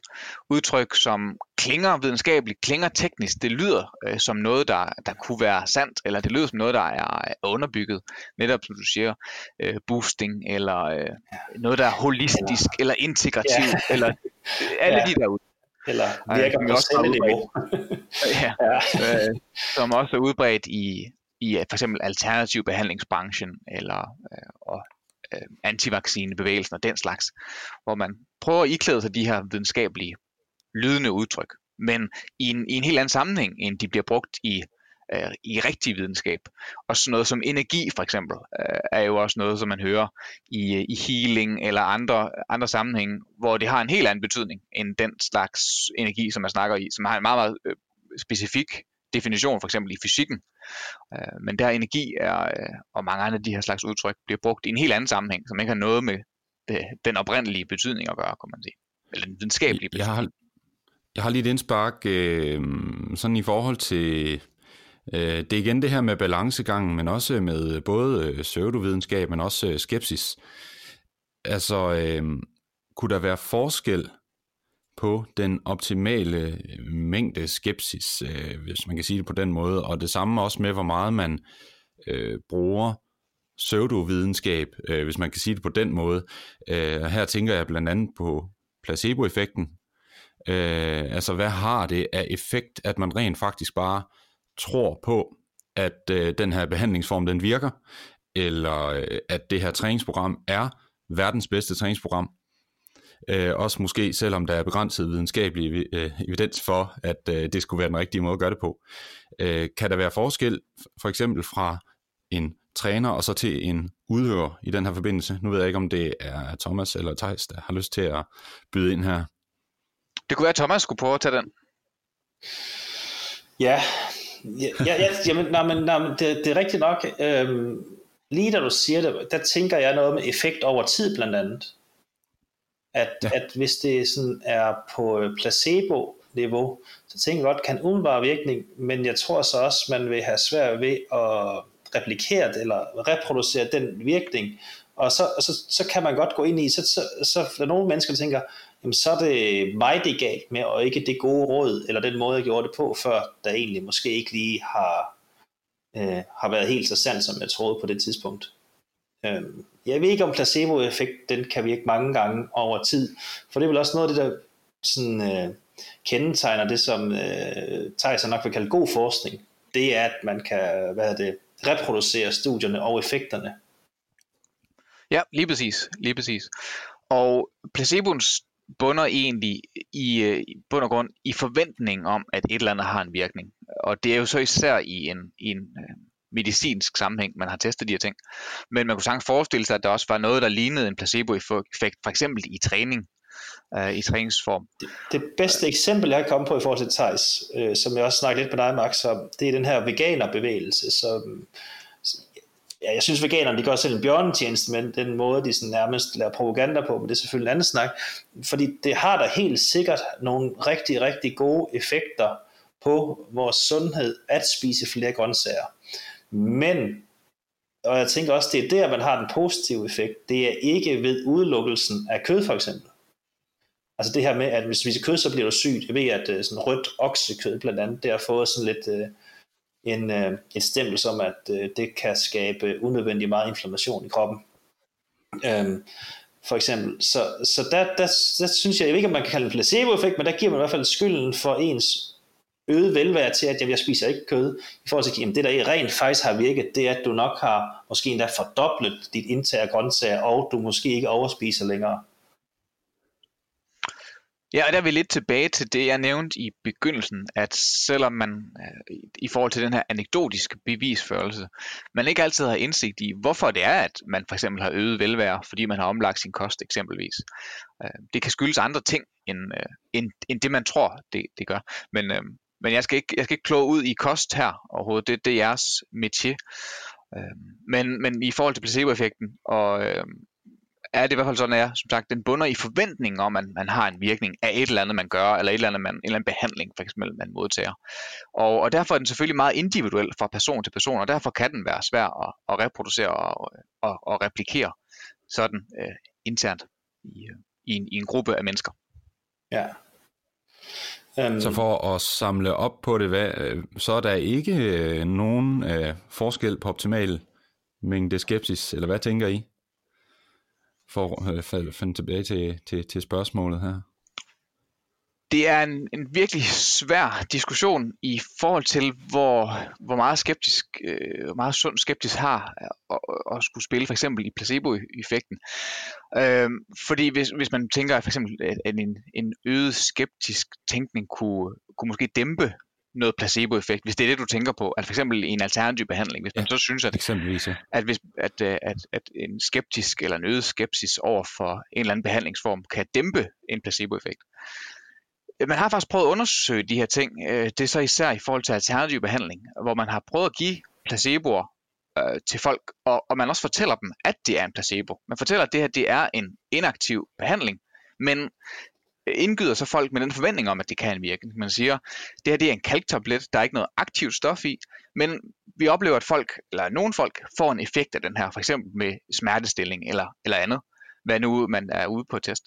udtryk, som klinger videnskabeligt, klinger teknisk. Det lyder øh, som noget, der, der kunne være sandt, eller det lyder som noget, der er underbygget. Netop som du siger, øh, boosting, eller øh, noget, der er holistisk, eller integrativt, ja. eller alle ja. de der ud. Eller virker på samme niveau. ja, ja. Øh, som også er udbredt i, i for eksempel alternativ behandlingsbranchen, eller øh, og, øh, antivaccinebevægelsen og den slags, hvor man prøver at iklæde sig de her videnskabelige lydende udtryk, men i en, i en helt anden sammenhæng, end de bliver brugt i, øh, i rigtig videnskab. Og sådan noget som energi for eksempel, øh, er jo også noget, som man hører i, i healing eller andre, andre sammenhæng, hvor det har en helt anden betydning, end den slags energi, som man snakker i, som har en meget, meget øh, specifik definition, for eksempel i fysikken. Øh, men der energi er, øh, og mange andre af de her slags udtryk, bliver brugt i en helt anden sammenhæng, som ikke har noget med det, den oprindelige betydning at gøre, kan man sige. Eller den videnskabelige betydning. Jeg har, jeg har lige et indspark, øh, sådan i forhold til, øh, det er igen det her med balancegangen, men også med både øh, pseudovidenskab, men også øh, skepsis. Altså, øh, kunne der være forskel på den optimale mængde skepsis, øh, hvis man kan sige det på den måde, og det samme også med, hvor meget man øh, bruger pseudovidenskab, øh, hvis man kan sige det på den måde. Øh, her tænker jeg blandt andet på placeboeffekten. Øh, altså, hvad har det af effekt, at man rent faktisk bare tror på, at øh, den her behandlingsform, den virker, eller øh, at det her træningsprogram er verdens bedste træningsprogram. Øh, også måske, selvom der er begrænset videnskabelig øh, evidens for, at øh, det skulle være den rigtige måde at gøre det på. Øh, kan der være forskel, for eksempel fra en træner og så til en udøver i den her forbindelse? Nu ved jeg ikke, om det er Thomas eller Teis, der har lyst til at byde ind her. Det kunne være, at Thomas skulle prøve at tage den. Ja, ja, ja jamen, nej, men, nej, men det, det er rigtigt nok. Øhm, lige da du siger det, der tænker jeg noget med effekt over tid blandt andet. At, ja. at hvis det sådan er på placebo-niveau, så tænker jeg godt, kan umiddelbare virkning, men jeg tror så også, man vil have svært ved at replikere det, eller reproducere den virkning, og så, så, så kan man godt gå ind i, så, så, så der er nogle mennesker, der tænker, jamen så er det mig, det galt med, og ikke det gode råd, eller den måde, jeg gjorde det på, før der egentlig måske ikke lige har, øh, har været helt så sandt, som jeg troede på det tidspunkt. Øh, jeg ved ikke, om placeboeffekt, den kan virke mange gange over tid, for det er vel også noget af det, der sådan, øh, kendetegner det, som øh, Teis nok vil kalde god forskning. Det er, at man kan, hvad er det, reproducere studierne og effekterne. Ja, lige præcis, lige præcis. Og placeboen bunder egentlig i, i bund og grund i forventning om, at et eller andet har en virkning. Og det er jo så især i en, i en medicinsk sammenhæng, man har testet de her ting. Men man kunne sagtens forestille sig, at der også var noget, der lignede en placeboeffekt, for eksempel i træning, øh, i træningsform. Det, det bedste eksempel, jeg har kommet på i forhold til Teis, øh, som jeg også snakkede lidt med dig, Max, om, det er den her veganerbevægelse, som ja, jeg synes, veganerne, de gør selv en bjørnetjeneste, men den måde, de sådan nærmest laver propaganda på, men det er selvfølgelig en anden snak, fordi det har da helt sikkert nogle rigtig, rigtig gode effekter på vores sundhed at spise flere grøntsager. Men, og jeg tænker også, det er der, man har den positive effekt, det er ikke ved udelukkelsen af kød for eksempel. Altså det her med, at hvis vi spiser kød, så bliver du sygt. Jeg ved, at sådan rødt oksekød blandt andet, det har fået sådan lidt en, øh, et stempel som, at øh, det kan skabe unødvendig meget inflammation i kroppen. Øhm, for eksempel. Så, så der, der, der synes jeg, jeg ved ikke, om man kan kalde det en placeboeffekt, men der giver man i hvert fald skylden for ens øget velvære til, at jamen, jeg spiser ikke kød, i forhold til, at det, der rent faktisk har virket, det er, at du nok har måske endda fordoblet dit indtag af grøntsager, og du måske ikke overspiser længere. Ja, og der er vi lidt tilbage til det, jeg nævnte i begyndelsen, at selvom man i forhold til den her anekdotiske bevisførelse, man ikke altid har indsigt i, hvorfor det er, at man for eksempel har øget velvære, fordi man har omlagt sin kost eksempelvis. Det kan skyldes andre ting, end, end, end det man tror, det, det gør. Men, men jeg skal ikke, jeg skal ikke kloge ud i kost her overhovedet, det, det er jeres métier. Men, men i forhold til placeboeffekten og... er det i hvert fald sådan, at som sagt, den bunder i forventningen om, at man har en virkning af et eller andet, man gør, eller et eller andet, man, en eller anden behandling, for eksempel, man modtager. Og, og derfor er den selvfølgelig meget individuel fra person til person, og derfor kan den være svær at, at reproducere og, og, og replikere sådan uh, internt i, i, en, i en gruppe af mennesker. Ja. Um... Så for at samle op på det, hvad, så er der ikke nogen uh, forskel på optimal mængde skepsis, eller hvad tænker I? For at finde tilbage til, til, til spørgsmålet her. Det er en, en virkelig svær diskussion i forhold til, hvor, hvor meget skeptisk, øh, meget sund skeptisk har at, at skulle spille for eksempel i placeboeffekten. Øh, fordi hvis, hvis man tænker for eksempel, at en, en øget skeptisk tænkning kunne, kunne måske dæmpe noget placeboeffekt, hvis det er det, du tænker på, at for eksempel en alternativ behandling, hvis man ja, så synes, at, eksempelvis, ja. at, hvis, at, at, at en skeptisk eller en øget skepsis over for en eller anden behandlingsform kan dæmpe en placeboeffekt. Man har faktisk prøvet at undersøge de her ting, det er så især i forhold til alternativ behandling, hvor man har prøvet at give placeboer øh, til folk, og, og man også fortæller dem, at det er en placebo. Man fortæller, at det her det er en inaktiv behandling, men indgyder så folk med den forventning om, at det kan en virke. Man siger, det her det er en kalktablet, der er ikke noget aktivt stof i, men vi oplever, at folk, eller nogle folk, får en effekt af den her, for eksempel med smertestilling eller, eller andet, hvad nu man er ude på test.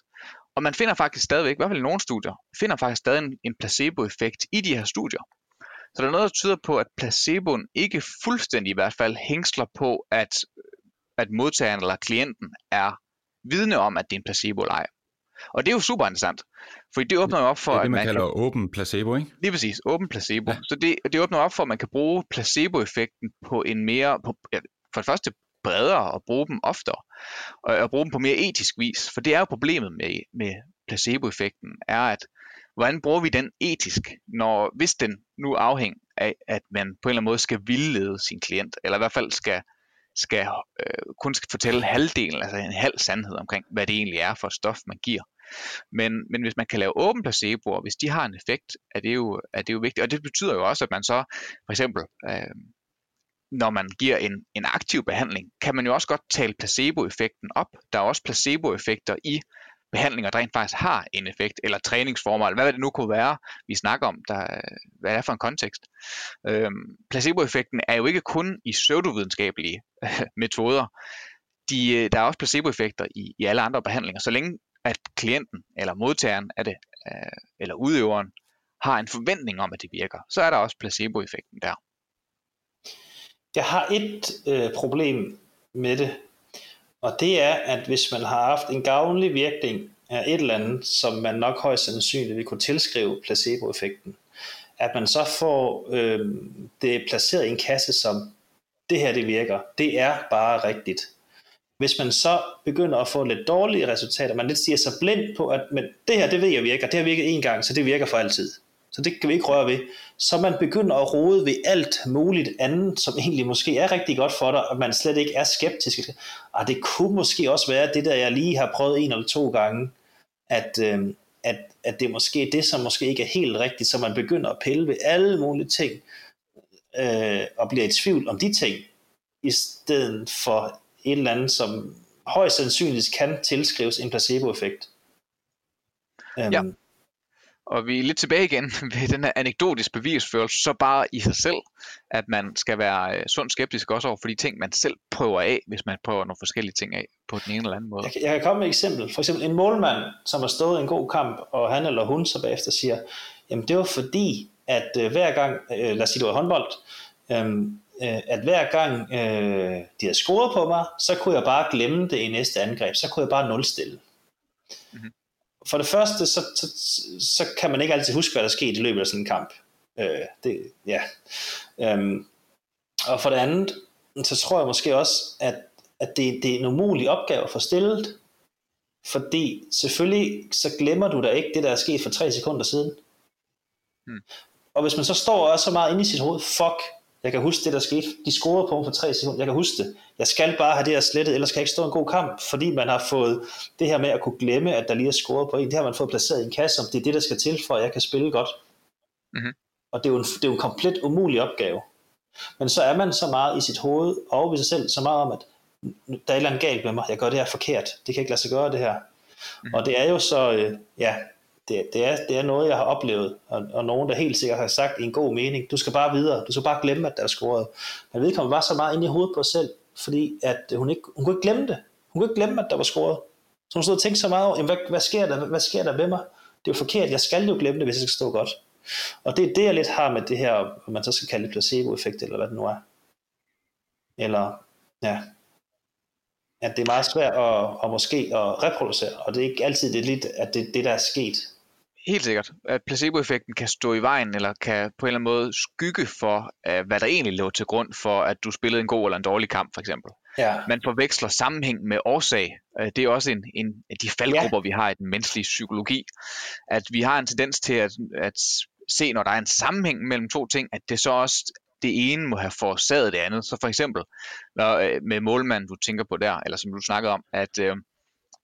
Og man finder faktisk stadigvæk, i hvert fald i nogle studier, finder faktisk stadig en, en placeboeffekt i de her studier. Så der er noget, der tyder på, at placeboen ikke fuldstændig i hvert fald hængsler på, at, at modtageren eller klienten er vidne om, at det er en placebo eller ej. Og det er jo super interessant, for det åbner jo op for... Det er det, man, at man kalder kan... åben placebo, ikke? Lige præcis, åben placebo. Ja. Så det, det åbner op for, at man kan bruge placeboeffekten på en mere... På, for det første bredere og bruge dem oftere, og, og bruge dem på mere etisk vis. For det er jo problemet med, med placeboeffekten, er at, hvordan bruger vi den etisk, når, hvis den nu afhænger af, at man på en eller anden måde skal vildlede sin klient, eller i hvert fald skal... skal øh, kun skal fortælle halvdelen, altså en halv sandhed omkring, hvad det egentlig er for et stof, man giver. Men, men hvis man kan lave åben placeboer, hvis de har en effekt, er det jo, er det jo vigtigt. Og det betyder jo også, at man så, for eksempel, øh, når man giver en, en aktiv behandling, kan man jo også godt tale placeboeffekten op. Der er også placeboeffekter i behandlinger, der rent faktisk har en effekt, eller træningsformer, eller hvad det nu kunne være, vi snakker om, der, hvad det er for en kontekst. Øhm, placeboeffekten er jo ikke kun i pseudovidenskabelige øh, metoder. De, der er også placeboeffekter i, i alle andre behandlinger, så længe at klienten, eller modtageren af det, øh, eller udøveren, har en forventning om, at det virker, så er der også placeboeffekten der. Jeg har et øh, problem med det, og det er, at hvis man har haft en gavnlig virkning af et eller andet, som man nok højst sandsynligt vil kunne tilskrive placeboeffekten, at man så får øh, det placeret i en kasse som, det her det virker, det er bare rigtigt. Hvis man så begynder at få lidt dårlige resultater, man lidt siger sig blind på, at men det her det ved jeg virker, det har virket en gang, så det virker for altid. Så det kan vi ikke røre ved. Så man begynder at rode ved alt muligt andet, som egentlig måske er rigtig godt for dig, og man slet ikke er skeptisk. Og det kunne måske også være det, der jeg lige har prøvet en eller to gange, at, øh, at, at det er måske det, som måske ikke er helt rigtigt, så man begynder at pille ved alle mulige ting, øh, og bliver i tvivl om de ting, i stedet for et eller andet, som højst sandsynligt kan tilskrives en placeboeffekt. Um, ja. Og vi er lidt tilbage igen ved den her anekdotisk bevisførelse, så bare i sig selv, at man skal være sundt skeptisk også over for de ting, man selv prøver af, hvis man prøver nogle forskellige ting af på den ene eller anden måde. Jeg kan, jeg kan komme med et eksempel. For eksempel en målmand, som har stået en god kamp, og han eller hun så bagefter siger, jamen det var fordi, at øh, hver gang, øh, lad os sige det var håndbold, øh, øh, at hver gang øh, de havde scoret på mig, så kunne jeg bare glemme det i næste angreb, så kunne jeg bare nulstille. Mm-hmm. For det første, så, så, så kan man ikke altid huske, hvad der skete i løbet af sådan en kamp. Øh, det, ja. øhm, og for det andet, så tror jeg måske også, at, at det, det er en umulig opgave for stillet. Fordi selvfølgelig så glemmer du da ikke det, der er sket for tre sekunder siden. Hmm. Og hvis man så står også så meget inde i sit hoved, fuck, jeg kan huske det, der skete. De scorede på mig for tre sekunder. Jeg kan huske det. Jeg skal bare have det her slettet, ellers kan jeg ikke stå en god kamp, fordi man har fået det her med at kunne glemme, at der lige er scoret på en. Det har man fået placeret i en kasse, om det er det, der skal til, for at jeg kan spille godt. Mm-hmm. Og det er jo en, det er jo en komplet umulig opgave. Men så er man så meget i sit hoved og ved sig selv, så meget om, at der er et eller andet galt med mig. Jeg gør det her forkert. Det kan ikke lade sig gøre, det her. Mm-hmm. Og det er jo så, øh, ja... Det, det, er, det er noget, jeg har oplevet, og, og nogen, der helt sikkert har sagt i en god mening, du skal bare videre, du skal bare glemme, at der er scoret. Men vedkommende var så meget inde i hovedet på sig selv, fordi at hun, ikke, hun kunne ikke glemme det. Hun kunne ikke glemme, at der var scoret. Så hun stod og tænkte så meget over, hvad, hvad, sker der, hvad sker der med mig? Det er jo forkert, jeg skal jo glemme det, hvis jeg skal stå godt. Og det er det, jeg lidt har med det her, hvad man så skal kalde placeboeffekt, eller hvad det nu er. Eller, ja... at ja, det er meget svært at, at måske at reproducere, og det er ikke altid det lidt, at det det, der er sket. Helt sikkert. At placeboeffekten kan stå i vejen, eller kan på en eller anden måde skygge for, hvad der egentlig lå til grund for, at du spillede en god eller en dårlig kamp, for eksempel. Ja. Man forveksler sammenhæng med årsag. Det er også en, en af de faldgrupper, ja. Vi har i den menneskelige psykologi. At vi har en tendens til at, at se, når der er en sammenhæng mellem to ting, at det så også... det ene må have forårsaget det andet. Så for eksempel når, med målmanden, du tænker på der, eller som du snakkede om, at øh,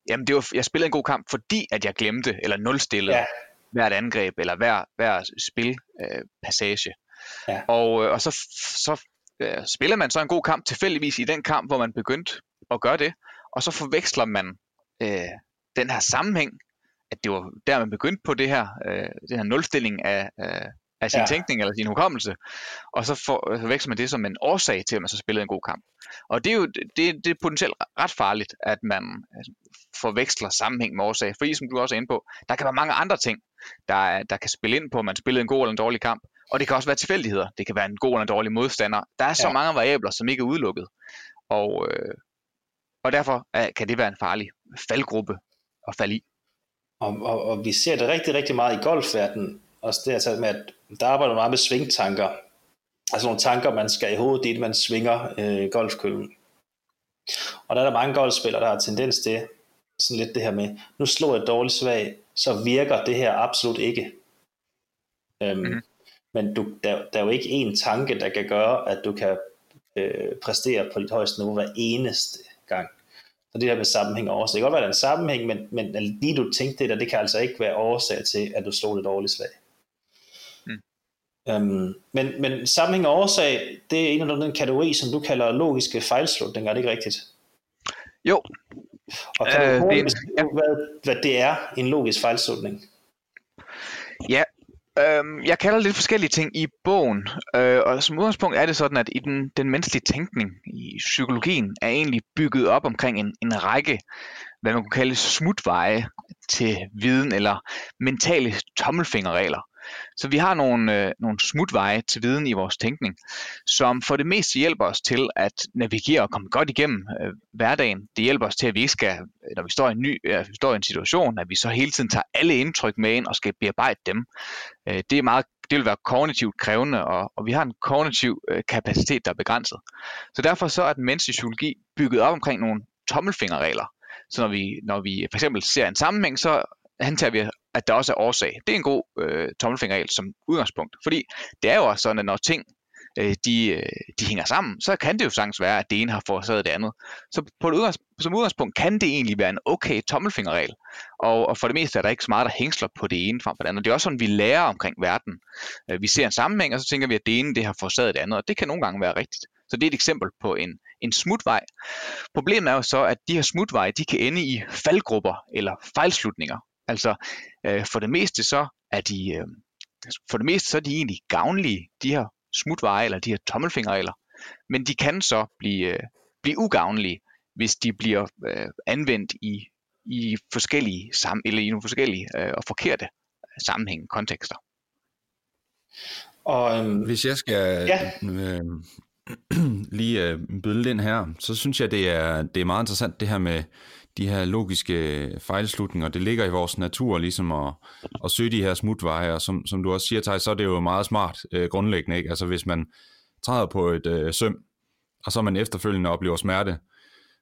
jamen det var, jeg spillede en god kamp, fordi at jeg glemte, eller nulstillede, ja. Hvert angreb, eller hver, hver spilpassage. Øh, ja. Og, øh, og så, så øh, spiller man så en god kamp tilfældigvis i den kamp, hvor man begyndte at gøre det, og så forveksler man øh, den her sammenhæng, at det var der, man begyndte på det her, øh, den her nulstilling af... Øh, af sin ja. Tænkning eller sin hukommelse, og så forveksler man det som en årsag til, at man så spillede en god kamp. Og det er jo det, det er potentielt ret farligt, at man forveksler sammenhæng med årsag, fordi som du også er inde på, der kan være mange andre ting, der, der kan spille ind på, at man spillede en god eller en dårlig kamp, og det kan også være tilfældigheder, det kan være en god eller en dårlig modstander. Der er så ja. Mange variabler, som ikke er udelukket, og, øh, og derfor kan det være en farlig faldgruppe at falde i. Og, og, og vi ser det rigtig, rigtig meget i golfverdenen, også det jeg talte med, at der arbejder meget med svingtanker. Altså nogle tanker, man skal i hovedet, det man svinger øh, golfkøllen. Og der er der mange golfspillere, der har tendens til sådan lidt det her med, nu slår jeg dårligt svag, så virker det her absolut ikke. Øhm, mm-hmm. Men du, der, der er jo ikke én tanke, der kan gøre, at du kan øh, præstere på dit højeste niveau hver eneste gang. Så det her med sammenhæng og årsag. Det kan godt være, der er en sammenhæng, men, men lige du tænkte det der, det kan altså ikke være årsag til, at du slår det dårligt svag. Øhm, men, men sammenhæng og årsag, det er en af den kategori, som du kalder logiske fejlslutninger, er det ikke rigtigt? Jo. Og kan øh, du hurtigt beskrive, ja. hvad, hvad det er, en logisk fejlslutning? Ja, øh, jeg kalder lidt forskellige ting i bogen, øh, og som udgangspunkt er det sådan, at i den, den menneskelige tænkning i psykologien er egentlig bygget op omkring en, en række, hvad man kunne kalde smutveje til viden eller mentale tommelfingerregler. Så vi har nogle, øh, nogle smutveje til viden i vores tænkning, som for det meste hjælper os til at navigere og komme godt igennem øh, hverdagen. Det hjælper os til, at vi ikke skal, når vi står i en, ny, øh, vi står i en situation, at vi så hele tiden tager alle indtryk med ind og skal bearbejde dem. Øh, det, er meget, det vil være kognitivt krævende, og, og vi har en kognitiv øh, kapacitet, der er begrænset. Så derfor så er den menneskelige psykologi bygget op omkring nogle tommelfingerregler. Så når vi, når vi for eksempel ser en sammenhæng, så antager vi, at der også er årsag. Det er en god øh, tommelfingerregel som udgangspunkt, fordi det er jo også sådan, at når ting øh, de, de hænger sammen, så kan det jo sagtens være, at det ene har forårsaget det andet. Så på et udgangspunkt, som udgangspunkt kan det egentlig være en okay tommelfingerregel, og, og for det meste er der ikke så meget, der hængsler på det ene frem for det andet. Det er også sådan, vi lærer omkring verden. Vi ser en sammenhæng, og så tænker vi, at det ene det har forårsaget det andet, og det kan nogle gange være rigtigt. Så det er et eksempel på en, en smutvej. Problemet er jo så, at de her smutveje, de kan ende i faldgrupper eller fejlslutninger. Altså øh, for det meste så er de øh, for det meste så er de egentlig gavnlige, de her smutveje eller de her tommelfingerregler, men de kan så blive øh, blive ugavnlige, hvis de bliver øh, anvendt i i forskellige sam eller i nogle forskellige øh, og forkerte sammenhænge, kontekster. Og øh, hvis jeg skal ja. øh, lige øh, byde ind her, så synes jeg det er det er meget interessant det her med de her logiske fejlslutninger. Det ligger i vores natur ligesom at, at søge de her smutveje, og som, som du også siger, Teis, så er det jo meget smart øh, grundlæggende, ikke? Altså hvis man træder på et øh, søm, og så man efterfølgende oplever smerte,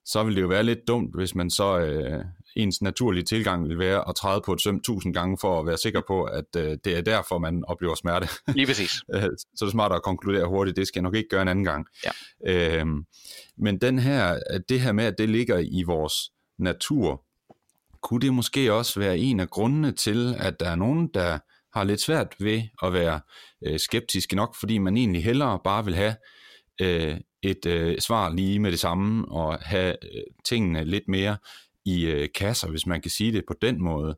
så vil det jo være lidt dumt, hvis man så øh, ens naturlige tilgang vil være at træde på et søm tusind gange for at være sikker på, at øh, det er derfor, man oplever smerte. Lige præcis. Så det er smartere at konkludere hurtigt, det skal jeg nok ikke gøre en anden gang. Ja. Øhm, men den her, det her med, at det ligger i vores natur, kunne det måske også være en af grundene til, at der er nogen, der har lidt svært ved at være øh, skeptiske nok, fordi man egentlig hellere bare vil have øh, et øh, svar lige med det samme, og have øh, tingene lidt mere i øh, kasser, hvis man kan sige det på den måde.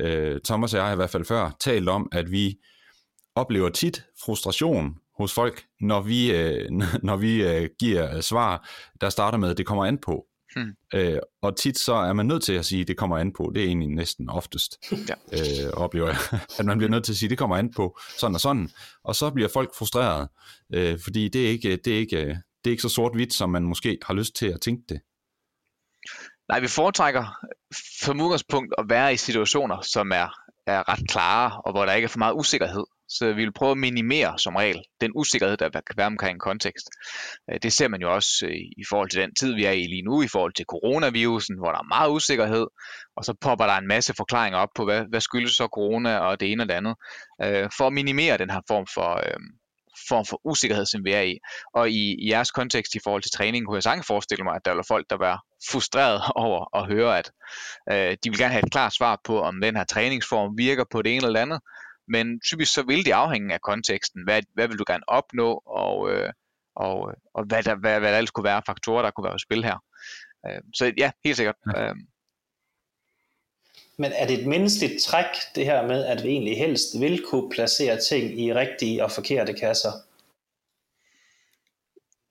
Øh, Thomas og jeg har i hvert fald før talt om, at vi oplever tit frustration hos folk, når vi, øh, når vi øh, giver svar, der starter med, at det kommer an på. Hmm. Øh, og tit så er man nødt til at sige, at det kommer an på. Det er egentlig næsten oftest, ja. øh, oplever jeg, at man bliver nødt til at sige, at det kommer an på sådan og sådan. Og så bliver folk frustreret, øh, fordi det er, ikke, det, er ikke, det er ikke så sort-hvidt, som man måske har lyst til at tænke det. Nej, vi foretrækker som udgangspunkt at være i situationer, som er, er ret klare, og hvor der ikke er for meget usikkerhed. Så vi vil prøve at minimere som regel den usikkerhed, der kan være omkring en kontekst. Det ser man jo også i forhold til den tid, vi er i lige nu, i forhold til coronavirusen, hvor der er meget usikkerhed, og så popper der en masse forklaringer op på, hvad, hvad skyldes så corona og det ene og det andet, for at minimere den her form for, form for usikkerhed, som vi er i. Og i, i jeres kontekst i forhold til træning, kunne jeg sagtens forestille mig, at der er folk, der var frustreret over at høre, at øh, de vil gerne have et klart svar på, om den her træningsform virker på det ene eller det andet. Men typisk så vil det afhænge af konteksten. Hvad, hvad vil du gerne opnå, og, øh, og, og hvad, der, hvad, hvad der ellers kunne være faktorer, der kunne være i spil her. Øh, så ja, helt sikkert. Ja. Øh. Men er det et menneskeligt træk, det her med, at vi egentlig helst vil kunne placere ting i rigtige og forkerte kasser?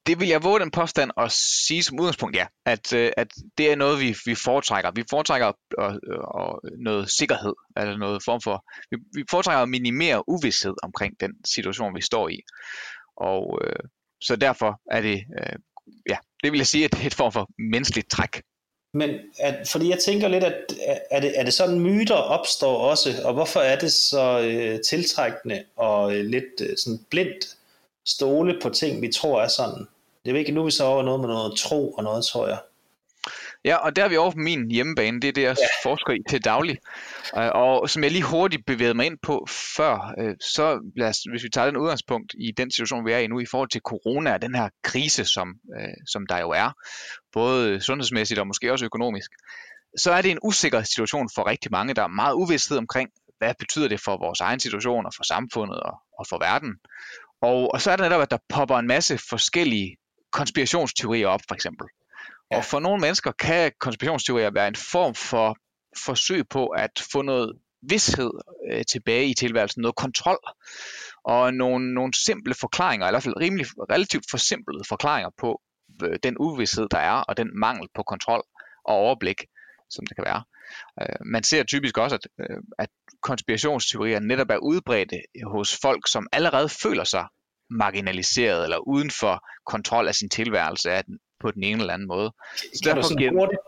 Det vil jeg våge den påstand at sige som udgangspunkt, ja. At, at det er noget, vi, vi foretrækker. Vi foretrækker og, og noget sikkerhed, eller noget form for... Vi, vi foretrækker at minimere uvished omkring den situation, vi står i. Og øh, så derfor er det... Øh, ja, det vil jeg sige, at det er et form for menneskeligt træk. Men at, fordi jeg tænker lidt, at er det, er det sådan, myter opstår også? Og hvorfor er det så øh, tiltrækkende og øh, lidt øh, sådan blindt stole på ting, vi tror er sådan? Det er ikke, nu er vi så over noget med noget tro og noget, tror jeg. Ja, og der er vi over på min hjemmebane, det er det, jeg ja. forsker i til daglig. Og som jeg lige hurtigt bevægede mig ind på før, så lad os, hvis vi tager den udgangspunkt i den situation, vi er i nu, i forhold til corona og den her krise, som, som der jo er, både sundhedsmæssigt og måske også økonomisk, så er det en usikker situation for rigtig mange. Der er meget uvidsthed omkring, hvad betyder det for vores egen situation, og for samfundet og, og for verden. Og, og så er det netop, at der popper en masse forskellige konspirationsteorier op, for eksempel. Ja. Og for nogle mennesker kan konspirationsteorier være en form for forsøg på at få noget vished øh, tilbage i tilværelsen, noget kontrol og nogle, nogle simple forklaringer, eller i hvert fald rimelig, relativt forsimplede forklaringer på øh, den uvished, der er, og den mangel på kontrol og overblik, som det kan være. Øh, man ser typisk også, at, øh, at konspirationsteorier netop er udbredte hos folk, som allerede føler sig marginaliseret eller uden for kontrol af sin tilværelse af den, på den ene eller anden måde. Så kan du sådan hurtigt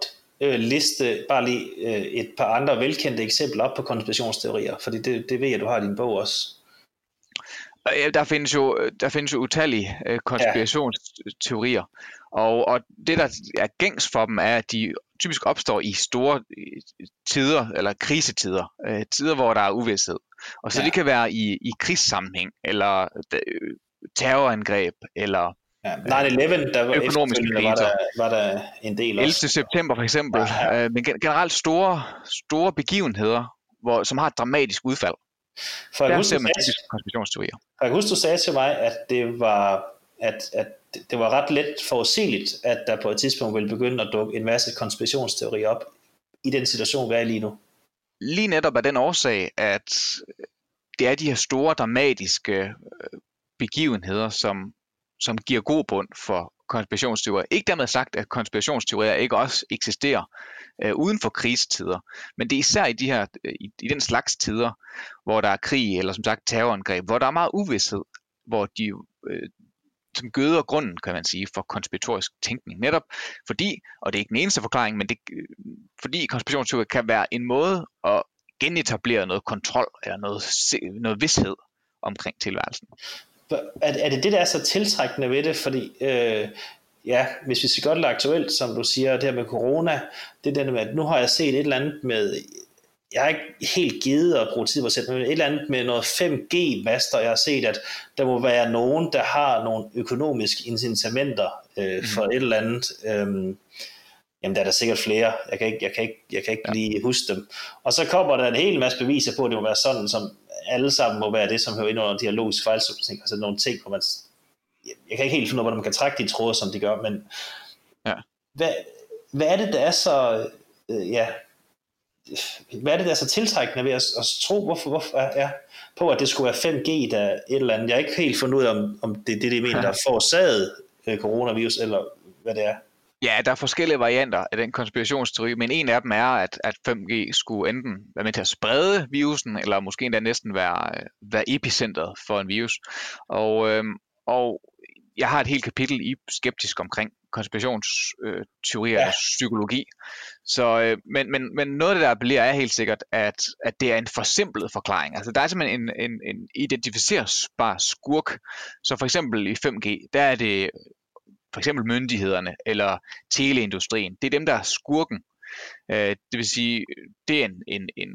øh, liste bare lige øh, et par andre velkendte eksempler op på konspirationsteorier? Fordi det, det ved jeg, du har i din bog også. Der findes jo, der findes jo utallige øh, konspirationsteorier, ja. og, og det, der er gængs for dem, er, at de typisk opstår i store tider, eller krisetider, øh, tider, hvor der er uvished. Og så ja. det kan være i, i krigssammenhæng, eller øh, terrorangreb, eller ja, nine eleven, der var, økonomisk var, der, var der en del også. ellevte september for eksempel, ja, ja. men generelt store, store begivenheder, hvor, som har et dramatisk udfald. For jeg, husker, man sagde, for jeg husker, du sagde til mig, at det var, at, at det var ret let forudsigeligt, at der på et tidspunkt ville begynde at dukke en masse konspirationsteorier op i den situation, vi er i lige nu. Lige netop af den årsag, at det er de her store, dramatiske begivenheder, som, som giver god bund for konspirationsteorier. Ikke dermed sagt, at konspirationsteorier ikke også eksisterer øh, uden for krisetider, men det er især i, de her, i, i den slags tider, hvor der er krig eller som sagt terrorangreb, hvor der er meget uvished, hvor de øh, som gøder grunden, kan man sige, for konspiratorisk tænkning. Netop fordi, og det er ikke den eneste forklaring, men det, fordi konspirationsteorier kan være en måde at genetablere noget kontrol eller noget, noget vished omkring tilværelsen. Er det det, der er så tiltrækkende ved det? Fordi øh, ja, hvis vi skal godt lade aktuelt, som du siger, det her med corona, det er den med, at nu har jeg set et eller andet med, jeg har ikke helt givet at bruge tid på at sætte, men et eller andet med noget fem G-master, jeg har set, at der må være nogen, der har nogle økonomiske incitamenter øh, for mm. et eller andet. Øh, jamen der er der sikkert flere, jeg kan ikke, jeg kan ikke, jeg kan ikke ja. lige huske dem. Og så kommer der en hel masse beviser på, at det må være sådan, som alle sammen må være det, som hører ind under dialogisk fejlslutning, altså nogle ting, hvor man, jeg kan ikke helt finde ud af, hvordan man kan trække de tråde, som de gør, men ja. hvad, hvad er det, der er så, øh, ja, hvad er det, der er så tiltrækkende ved at, at tro, hvorfor, hvorfor ja, på, at det skulle være fem G, der et eller andet, jeg har ikke helt fundet ud af, om, om det er det, de mener, der forårsaget øh, coronavirus, eller hvad det er. Ja, der er forskellige varianter af den konspirationsteori, men en af dem er, at, at fem G skulle enten være med til at sprede virusen, eller måske endda næsten være, være epicentret for en virus. Og, øhm, og jeg har et helt kapitel i Skeptisk omkring konspirationsteorier ja. og psykologi. Så, øh, men, men, men noget af det, der appellerer, er helt sikkert, at, at det er en forsimplet forklaring. Altså, der er simpelthen en, en, en identificerbar skurk. Så for eksempel i fem G, der er det for eksempel myndighederne eller teleindustrien. Det er dem, der er skurken. Det vil sige, det er en, en, en,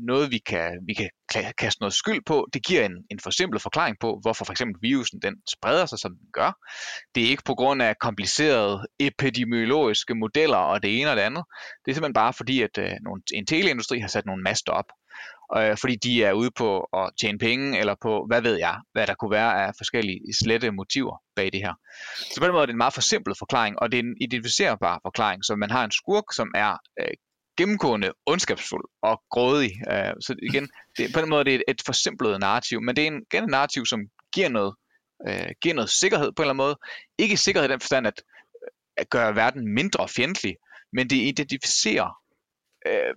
noget, vi kan, vi kan kaste noget skyld på. Det giver en, en forsimplet forklaring på, hvorfor for eksempel virusen den spreder sig, som den gør. Det er ikke på grund af komplicerede epidemiologiske modeller og det ene og det andet. Det er simpelthen bare fordi, at en teleindustri har sat nogle master op. Fordi de er ude på at tjene penge, eller på, hvad ved jeg, hvad der kunne være af forskellige slette motiver bag det her. Så på den måde er det en meget forsimplet forklaring, og det er en identificerbar forklaring, så man har en skurk, som er øh, gennemgående ondskabsfuld og grådig. Øh, så igen, det, på den måde det er det et forsimplet narrativ, men det er en, igen, en narrativ, som giver noget, øh, giver noget sikkerhed på en eller anden måde. Ikke sikkerhed i den forstand, at, at gøre verden mindre fjendtlig, men det identificerer øh,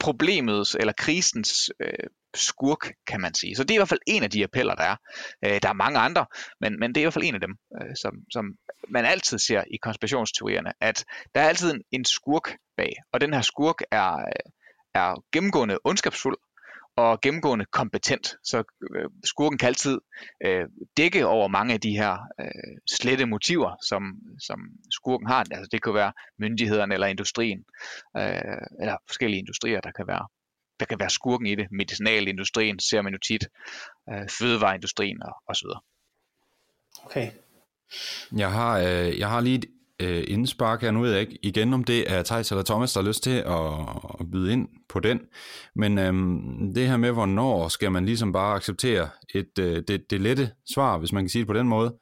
problemets eller krisens øh, skurk, kan man sige. Så det er i hvert fald en af de appeller, der er. Øh, der er mange andre, men, men det er i hvert fald en af dem, øh, som, som man altid ser i konspirationsteorierne, at der er altid en, en skurk bag, og den her skurk er, er gennemgående ondskabsfuld og gennemgående kompetent. Så øh, skurken kan altid øh, dække over mange af de her øh, slette motiver, som, som skurken har. Altså det kan være myndighederne eller industrien, øh, eller forskellige industrier, der kan være, der kan være skurken i det. Medicinalindustrien ser man jo tit, øh, fødevareindustrien og, og så videre. Okay. Jeg har, øh, jeg har lige et øh, indspark her, nu ved jeg ikke igen, om det er Theis eller Thomas, der har lyst til at, at byde ind på den, men øhm, det her med, hvornår skal man ligesom bare acceptere et, øh, det, det lette svar, hvis man kan sige det på den måde,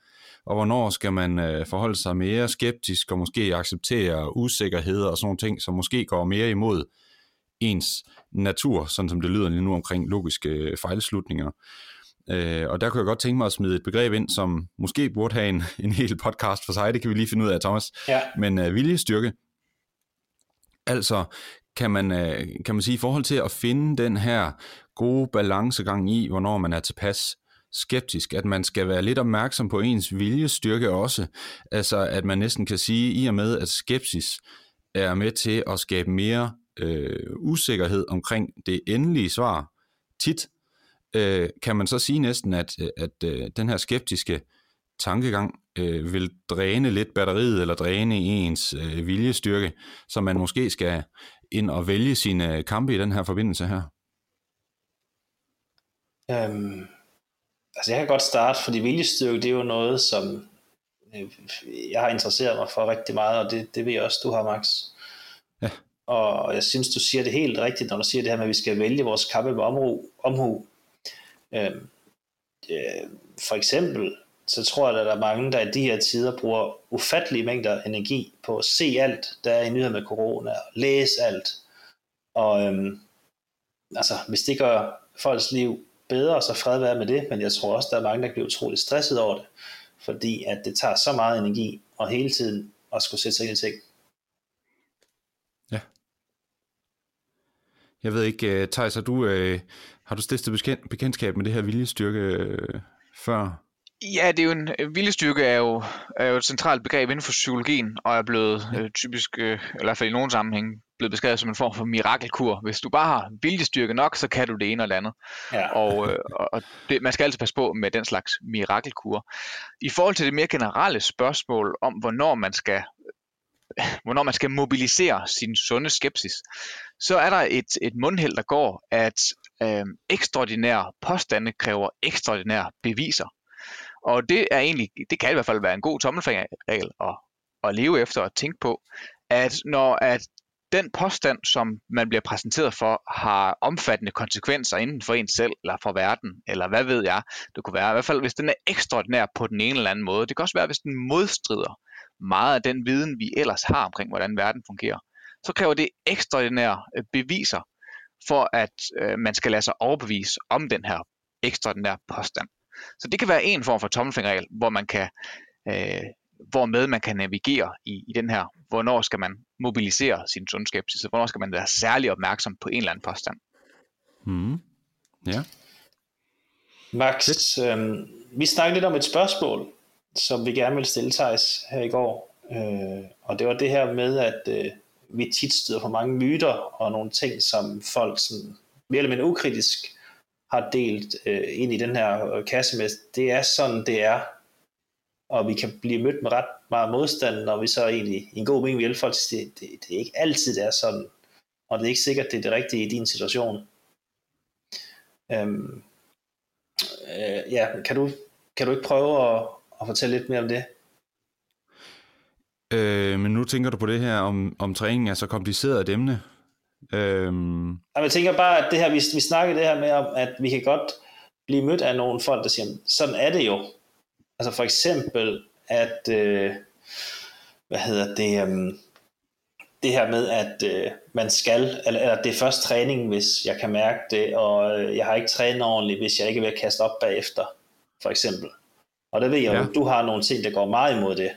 og hvornår skal man øh, forholde sig mere skeptisk, og måske acceptere usikkerheder og sådan nogle ting, som måske går mere imod ens natur, sådan som det lyder lige nu omkring logiske fejlslutninger. Øh, og der kunne jeg godt tænke mig at smide et begreb ind, som måske burde have en, en hel podcast for sig, det kan vi lige finde ud af, Thomas. Ja. Men øh, viljestyrke, altså kan man, øh, kan man sige i forhold til at finde den her gode balancegang i, hvornår man er tilpas skeptisk, at man skal være lidt opmærksom på ens viljestyrke også, altså at man næsten kan sige, i og med at skepsis er med til at skabe mere øh, usikkerhed omkring det endelige svar tit, Øh, kan man så sige næsten, at, at, at, at den her skeptiske tankegang øh, vil dræne lidt batteriet, eller dræne ens øh, viljestyrke, så man måske skal ind og vælge sine kampe i den her forbindelse her? Øhm, altså jeg kan godt starte, fordi viljestyrke, det er jo noget, som øh, jeg har interesseret mig for rigtig meget, og det, det ved jeg også, du har, Max. Ja. Og jeg synes, du siger det helt rigtigt, når du siger det her med, at vi skal vælge vores kampe med omhu, omhu. Øhm, øh, for eksempel så tror jeg, at der er mange, der i de her tider bruger ufattelige mængder energi på at se alt, der er i nyheder med corona, og læse alt, og øhm, altså hvis det gør folks liv bedre, så fred være med det, men jeg tror også, der er mange, der bliver utroligt stresset over det, fordi at det tager så meget energi og hele tiden at skulle sætte sig ind i ting. Ja, jeg ved ikke, Theis, har du øh... har du stiftet bekendtskab med det her viljestyrke øh, før? Ja, det er jo en, viljestyrke er jo, er jo et centralt begreb inden for psykologien, og er blevet øh, typisk, øh, eller i hvert fald i nogen sammenhæng, blevet beskrevet som en form for mirakelkur. Hvis du bare har viljestyrke nok, så kan du det ene eller andet. Ja. Og, øh, og det, man skal altid passe på med den slags mirakelkur. I forhold til det mere generelle spørgsmål om, hvornår man skal, hvornår man skal mobilisere sin sunde skepsis, så er der et, et mundheld, der går, at øh, ekstraordinære påstande kræver ekstraordinære beviser. Og det er egentlig, det kan i hvert fald være en god tommelfingerregel at, at leve efter og tænke på, at når at den påstand, som man bliver præsenteret for, har omfattende konsekvenser inden for en selv, eller for verden, eller hvad ved jeg, det kunne være. I hvert fald, hvis den er ekstraordinær på den ene eller anden måde. Det kan også være, hvis den modstrider meget af den viden, vi ellers har omkring, hvordan verden fungerer. Så kræver det ekstraordinære beviser, for at øh, man skal lade sig overbevise om den her ekstraordinære påstand. Så det kan være en form for tommelfingerregel, hvor man kan, øh, hvormed man kan navigere i, i den her, hvornår skal man mobilisere sin sunde skepsis, hvornår skal man være særlig opmærksom på en eller anden påstand. Mm. Ja. Max, øh, vi snakkede lidt om et spørgsmål, som vi gerne ville stille Teis her i går, øh, og det var det her med, at øh, vi tit støder på mange myter og nogle ting, som folk sådan, mere eller mindre ukritisk har delt øh, ind i den her kasse med, det er sådan, det er. Og vi kan blive mødt med ret meget modstand, når vi så egentlig i en god mening vil hjælpe folk til, det, det, det er ikke altid, det er sådan. Og det er ikke sikkert, det er det rigtige i din situation. Øhm, øh, ja, kan du, kan du ikke prøve at, at fortælle lidt mere om det? Øh, men nu tænker du på det her, om, om træning er så kompliceret et emne. Øhm... Jeg tænker bare, at det her, vi, vi snakker det her med om, at vi kan godt blive mødt af nogle folk, der siger, sådan er det jo. Altså for eksempel, at øh, hvad hedder det, øh, det her med, at øh, man skal, eller, eller det er først træning, hvis jeg kan mærke det, og øh, jeg har ikke trænet ordentligt, hvis jeg ikke vil kaste op bagefter, for eksempel. Og der ved jeg, ja. At du har nogle ting, der går meget imod det.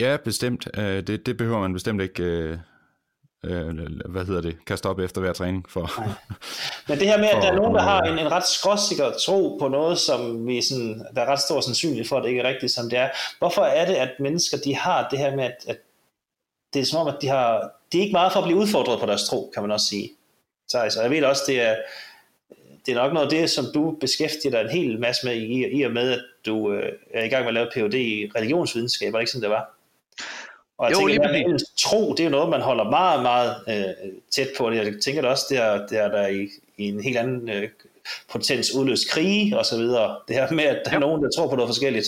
Ja, bestemt. Øh, det, det behøver man bestemt ikke... Øh... hvad hedder det, kaste op efter hver træning for. Men det her med, at der er nogen, der har en, en ret skråsikker tro på noget, som vi sådan, der er ret stor sandsynlighed for, at det ikke er rigtigt, som det er. Hvorfor er det, at mennesker, de har det her med, at, at det er som om, at de har, de er ikke meget for at blive udfordret på deres tro, kan man også sige. Teis, og jeg ved også, det er, det er nok noget af det, som du beskæftiger dig en hel masse med, i, i og med, at du øh, er i gang med at lave P H D i religionsvidenskab, var det ikke sådan, det var? Og jeg jo, tænker, lige at det. Tro, det er jo noget, man holder meget, meget øh, tæt på. Jeg tænker da også, det er, det er der i, i en helt anden øh, potens udløst krige og så videre. Det her med, at der ja. Er nogen, der tror på noget forskelligt.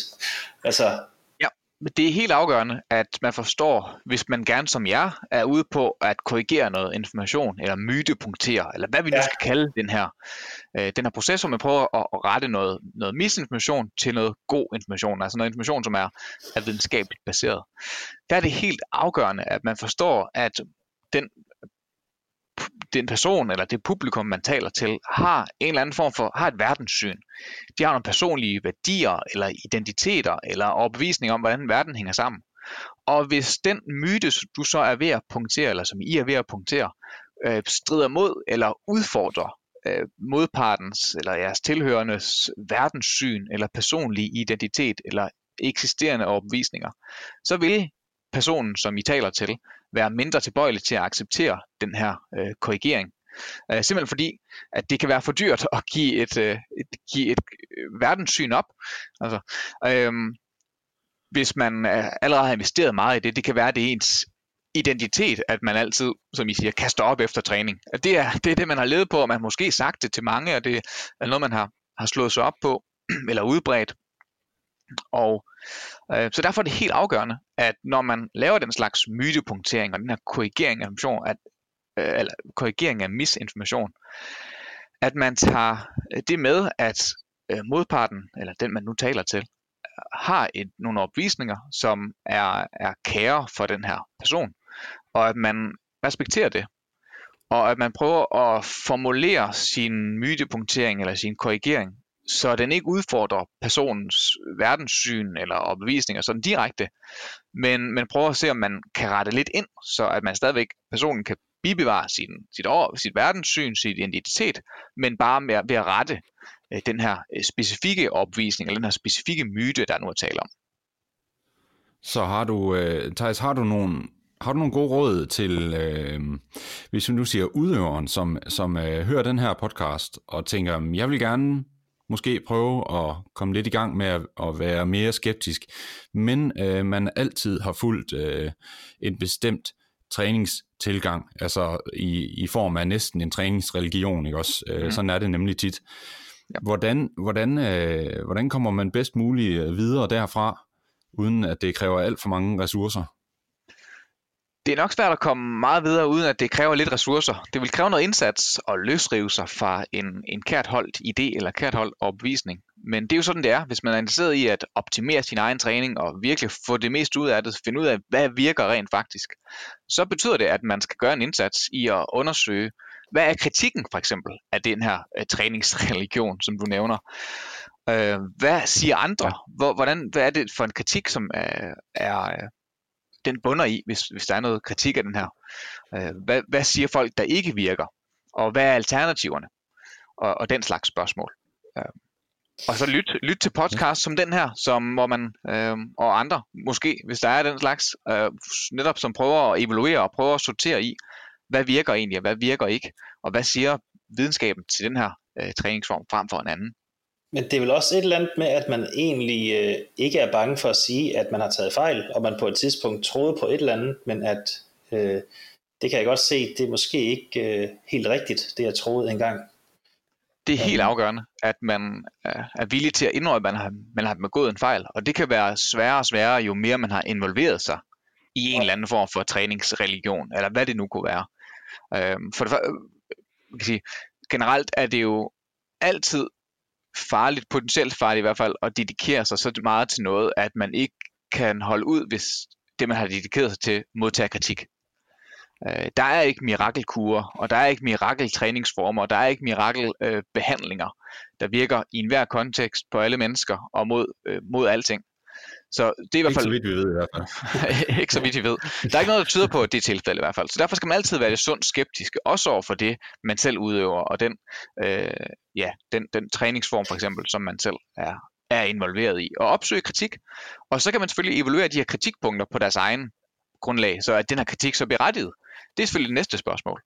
Altså. Ja, men det er helt afgørende, at man forstår, hvis man gerne som jer er ude på at korrigere noget information, eller mytepunktere, eller hvad vi nu ja. Skal kalde den her, øh, den her proces, hvor man prøver at, at rette noget, noget misinformation til noget god information, altså noget information, som er, er videnskabeligt baseret. Der er det helt afgørende, at man forstår, at den, den person eller det publikum, man taler til, har en eller anden form for, har et verdenssyn. De har nogle personlige værdier eller identiteter eller overbevisninger om, hvordan verden hænger sammen. Og hvis den myte, du så er ved at punktere, eller som I er ved at punktere, øh, strider mod eller udfordrer øh, modpartens eller jeres tilhørendes verdenssyn eller personlige identitet eller eksisterende overbevisninger, så vil personen, som I taler til, være mindre tilbøjelig til at acceptere den her øh, korrigering. Øh, simpelthen fordi, at det kan være for dyrt at give et, øh, et, give et øh, verdenssyn op. Altså, øh, hvis man øh, allerede har investeret meget i det, det kan være det ens identitet, at man altid, som I siger, kaster op efter træning. Det er, det er det, man har levet på, og man har måske sagt det til mange, og det er noget, man har, har slået sig op på, eller udbredt. Og øh, så derfor er det helt afgørende, at når man laver den slags mytepunktering og den her korrigering af, at, øh, eller korrigering af misinformation, at man tager det med, at øh, modparten, eller den man nu taler til, har et, nogle opvisninger, som er, er kære for den her person, og at man respekterer det, og at man prøver at formulere sin mytepunktering eller sin korrigering, så den ikke udfordrer personens verdenssyn eller opbevisninger sådan direkte, men man prøver at se, om man kan rette lidt ind, så at man stadigvæk, personen kan bibevare sin, sit, over, sit verdenssyn, sit identitet, men bare med, ved at rette øh, den her specifikke opvisning, eller den her specifikke myte, der nu er tale om. Så har du, øh, Teis, har du nogle Har du nogle gode råd til, øh, hvis vi nu siger udøveren, som, som øh, hører den her podcast og tænker, jeg vil gerne måske prøve at komme lidt i gang med at, at være mere skeptisk, men øh, man altid har fulgt øh, en bestemt træningstilgang, altså i, i form af næsten en træningsreligion, ikke også? Mm. Sådan er det nemlig tit. Ja. Hvordan, hvordan, øh, hvordan kommer man bedst muligt videre derfra, uden at det kræver alt for mange ressourcer? Det er nok svært at komme meget videre, uden at det kræver lidt ressourcer. Det vil kræve noget indsats og løsrive sig fra en, en kærtholdt idé eller kærtholdt opvisning. Men det er jo sådan, det er. Hvis man er interesseret i at optimere sin egen træning og virkelig få det mest ud af det, finde ud af, hvad virker rent faktisk, så betyder det, at man skal gøre en indsats i at undersøge, hvad er kritikken for eksempel af den her uh, træningsreligion, som du nævner. Uh, hvad siger andre? Hvor, hvordan, hvad er det for en kritik, som uh, er... Uh, den bunder i, hvis, hvis der er noget kritik af den her. Øh, hvad, hvad siger folk, der ikke virker? Og hvad er alternativerne? Og, og den slags spørgsmål. Øh. Og så lyt, lyt til podcasts som den her, som, hvor man øh, og andre, måske, hvis der er den slags, øh, netop som prøver at evaluere og prøver at sortere i, hvad virker egentlig, og hvad virker ikke? Og hvad siger videnskaben til den her øh, træningsform frem for en anden? Men det er vel også et eller andet med, at man egentlig øh, ikke er bange for at sige, at man har taget fejl, og man på et tidspunkt troede på et eller andet, men at øh, det kan jeg godt se, det er måske ikke øh, helt rigtigt, det jeg troede engang. Det er helt afgørende, at man øh, er villig til at indrømme, at man har, man har begået en fejl, og det kan være sværere og sværere, jo mere man har involveret sig i en eller anden form for træningsreligion, eller hvad det nu kunne være. Øh, for det, jeg kan sige, generelt er det jo altid farligt, potentielt farligt i hvert fald, at dedikere sig så meget til noget, at man ikke kan holde ud, hvis det, man har dedikeret sig til, modtager kritik. Øh, der er ikke mirakelkurer, og der er ikke mirakeltræningsformer, og der er ikke mirakelbehandlinger, øh, der virker i enhver kontekst på alle mennesker og mod, øh, mod alting. Så det er i hvert fald... Ikke så vidt vi ved i hvert fald. Ikke så vidt vi ved. Der er ikke noget, der tyder på det tilfælde i hvert fald. Så derfor skal man altid være lidt sundt skeptisk, også over for det, man selv udøver, og den, øh, ja, den, den træningsform for eksempel, som man selv er, er involveret i. Og opsøge kritik. Og så kan man selvfølgelig evaluere de her kritikpunkter på deres egen grundlag, så at den her kritik så berettiget. Det er selvfølgelig det næste spørgsmål.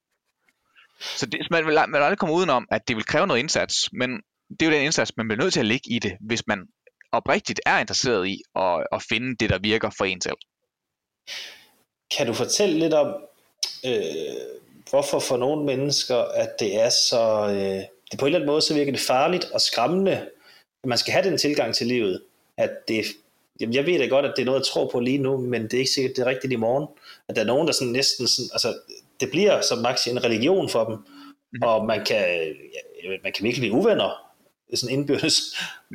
Så det, man, vil, man vil aldrig komme udenom, at det vil kræve noget indsats, men det er jo den indsats, man bliver nødt til at lægge i det, hvis man oprigtigt er interesseret i at, at finde det, der virker for en selv. Kan du fortælle lidt om, øh, hvorfor for nogle mennesker, at det er så, øh, det på en eller anden måde, så virker det farligt og skræmmende, at man skal have den tilgang til livet, at det, jamen jeg ved da godt, at det er noget, jeg tror på lige nu, men det er ikke sikkert, det er rigtigt i morgen, at der er nogen, der sådan næsten, sådan, altså det bliver som Max en religion for dem, mm-hmm. og man kan, ja, man kan virkelig blive uvenner, sådan indbyrdes,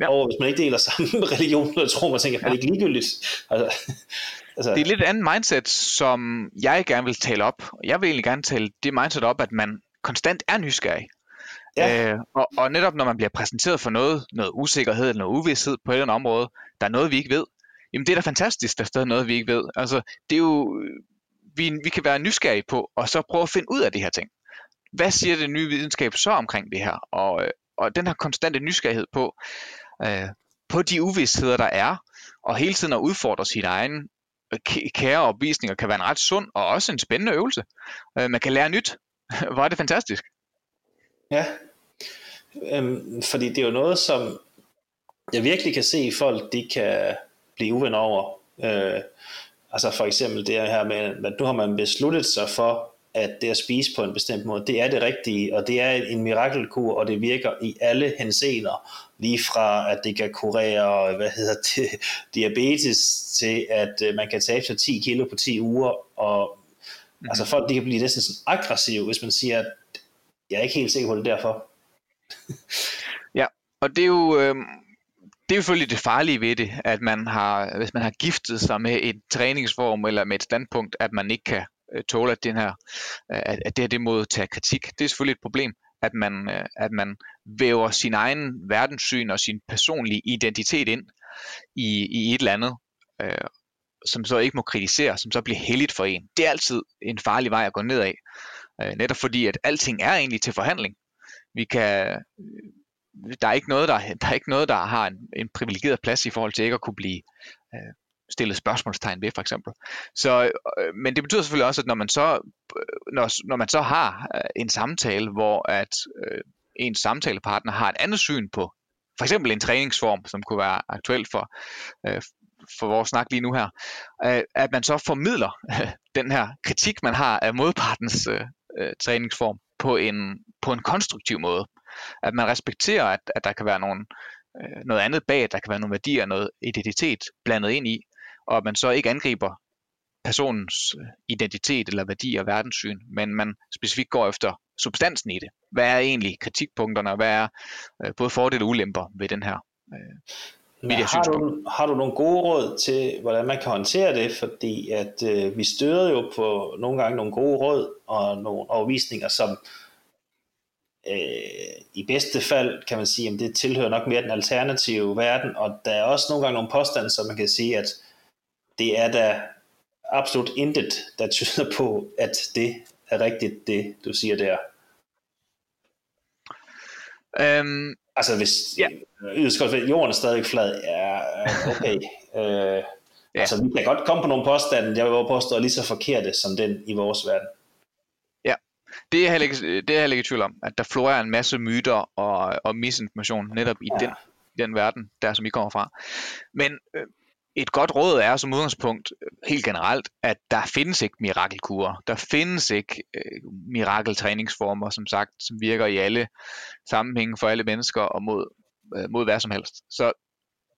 ja. Over hvis man ikke deler samme religion, eller tror man tænker, at det ikke ligegyldigt. Altså, altså. Det er et lidt andet mindset, som jeg gerne vil tale op. Jeg vil egentlig gerne tale det mindset op, at man konstant er nysgerrig. Ja. Øh, og, og netop når man bliver præsenteret for noget, noget usikkerhed eller noget uvished på et eller andet område, der er noget, vi ikke ved. Jamen det er da fantastisk, der er noget, vi ikke ved. Altså det er jo, vi, vi kan være nysgerrige på, og så prøve at finde ud af de her ting. Hvad siger det nye videnskab så omkring det her? Og Og den her konstante nysgerrighed på, øh, på de uvisheder, der er, og hele tiden at udfordre sine egne kære opvisninger, kan være en ret sund og også en spændende øvelse. Øh, man kan lære nyt. Hvor er det fantastisk. Ja, øhm, fordi det er jo noget, som jeg virkelig kan se, folk de kan blive uvenner over. Øh, altså for eksempel det her med, at nu har man besluttet sig for, at det at spise på en bestemt måde, det er det rigtige, og det er en mirakelkur, og det virker i alle henseender, lige fra at det kan kurere, hvad hedder det, diabetes, til at man kan tabe sig ti kilo på ti uger, og mm-hmm. altså folk, de kan blive næsten sådan aggressive, hvis man siger, at jeg er ikke helt sikker på det derfor. Ja, og det er jo... Øh... Det er jo selvfølgelig det farlige ved det, at man har, hvis man har giftet sig med et træningsform eller med et standpunkt, at man ikke kan tåle, at, den her, at det her det modtager kritik. Det er selvfølgelig et problem, at man, at man væver sin egen verdenssyn og sin personlige identitet ind i, i et eller andet, øh, som så ikke må kritisere, som så bliver helligt for en. Det er altid en farlig vej at gå ned af, øh, netop fordi, at alting er egentlig til forhandling. Vi kan... Der er ikke noget, der, der, er ikke noget, der har en, en privilegeret plads i forhold til ikke at kunne blive øh, stille spørgsmålstegn ved, for eksempel. Så, øh, men det betyder selvfølgelig også, at når man så, når, når man så har en samtale, hvor at øh, ens samtalepartner har et andet syn på, for eksempel en træningsform, som kunne være aktuel for, øh, for vores snak lige nu her, øh, at man så formidler øh, den her kritik, man har af modpartens øh, øh, træningsform på en, på en konstruktiv måde. At man respekterer, at, at der kan være nogle, øh, noget andet bag, at der kan være nogle værdier, noget identitet blandet ind i, og at man så ikke angriber personens identitet eller værdi og verdenssyn, men man specifikt går efter substansen i det. Hvad er egentlig kritikpunkterne, og hvad er øh, både fordele og ulemper ved den her øh, ved har, du, har du nogle gode råd til, hvordan man kan håndtere det? Fordi at øh, vi støder jo på nogle gange nogle gode råd og nogle overvisninger, som Øh, i bedste fald kan man sige, at det tilhører nok mere den alternative verden, og der er også nogle gange nogle påstande, som man kan sige, at det er da absolut intet, der tyder på, at det er rigtigt, det du siger der. Um, altså hvis yeah. yderst, jorden er stadig flad, ja, okay. øh, yeah. Altså vi kan godt komme på nogle påstande, jeg vil jo påstå, er lige så forkerte som den i vores verden. Det er jeg heller ikke, det er jeg heller ikke i tvivl om, at der florerer en masse myter og, og misinformation netop i den, den verden, der som I kommer fra. Men øh, et godt råd er som udgangspunkt helt generelt, at der findes ikke mirakelkurer. Der findes ikke øh, mirakeltræningsformer, som sagt, som virker i alle sammenhænge for alle mennesker og mod, øh, mod hvad som helst. Så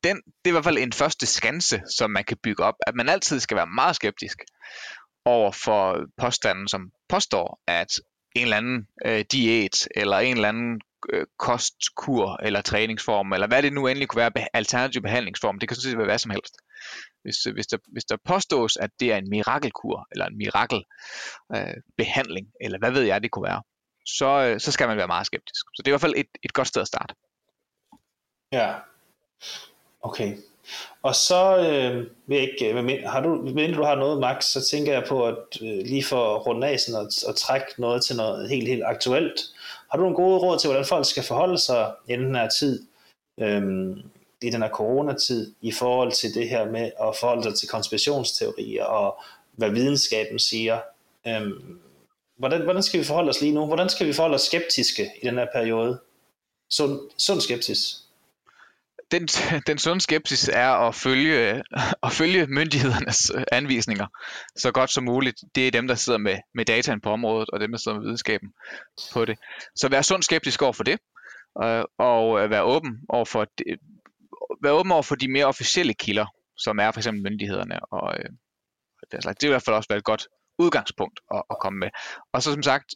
den, det er i hvert fald en første skanse, som man kan bygge op, at man altid skal være meget skeptisk over for påstanden, som påstår, at en eller anden øh, diæt, eller en eller anden øh, kostkur, eller træningsform, eller hvad det nu endelig kunne være, be- alternativ behandlingsform, det kan sådan set være hvad som helst. Hvis, hvis, der, hvis der påstås, at det er en mirakelkur, eller en mirakelbehandling, øh, eller hvad ved jeg, det kunne være, så, øh, så skal man være meget skeptisk. Så det er i hvert fald et, et godt sted at starte. Ja, okay. Og så øh, vil jeg ikke, men, har du, inden du har noget, Max, så tænker jeg på at øh, lige for at runde af sådan og, og trække noget til noget helt, helt aktuelt. Har du nogle gode råd til, hvordan folk skal forholde sig i den her tid, øh, i den her coronatid, i forhold til det her med at forholde sig til konspirationsteorier og hvad videnskaben siger? Øh, hvordan, hvordan skal vi forholde os lige nu? Hvordan skal vi forholde os skeptiske i den her periode? Sund, sund skeptisk. Den, den sunde skepsis er at følge, at følge myndighedernes anvisninger så godt som muligt. Det er dem, der sidder med, med dataen på området, og dem, der sidder med videnskaben på det. Så vær sund skeptisk over for det, og vær åben over for, vær åben over for de mere officielle kilder, som er for eksempel myndighederne. Og det vil i hvert fald også være et godt udgangspunkt at, at komme med. Og så som sagt,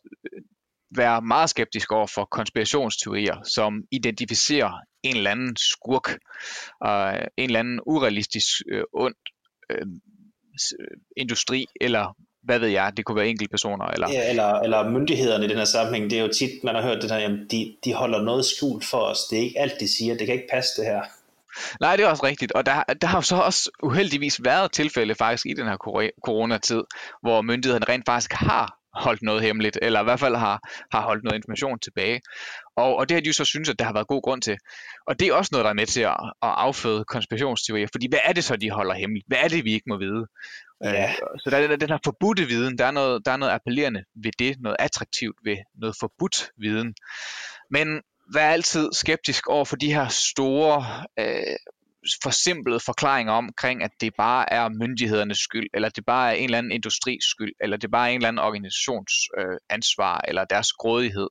være meget skeptisk over for konspirationsteorier, som identificerer en eller anden skurk, øh, en eller anden urealistisk øh, ond øh, industri, eller hvad ved jeg, det kunne være enkeltpersoner. Eller... Ja, eller, eller myndighederne i den her sammenhæng, det er jo tit, man har hørt det her, jamen de, de holder noget skjult for os, det er ikke alt, de siger, det kan ikke passe det her. Nej, det er også rigtigt, og der, der har jo så også uheldigvis været tilfælde faktisk i den her coronatid, hvor myndighederne rent faktisk har holdt noget hemmeligt, eller i hvert fald har, har holdt noget information tilbage. Og, og det har de jo så synes, at der har været god grund til. Og det er også noget, der er med til at, at afføde konspirationsteorier, fordi hvad er det så, de holder hemmeligt? Hvad er det, vi ikke må vide? Ja. Så der er den her forbudte viden, der er, noget, der er noget appellerende ved det, noget attraktivt ved noget forbudt viden. Men vær altid skeptisk over for de her store... Øh, forsimplede forklaringer omkring, at det bare er myndighedernes skyld, eller det bare er en eller anden industris skyld, eller det bare er en eller anden organisations øh, ansvar, eller deres grådighed.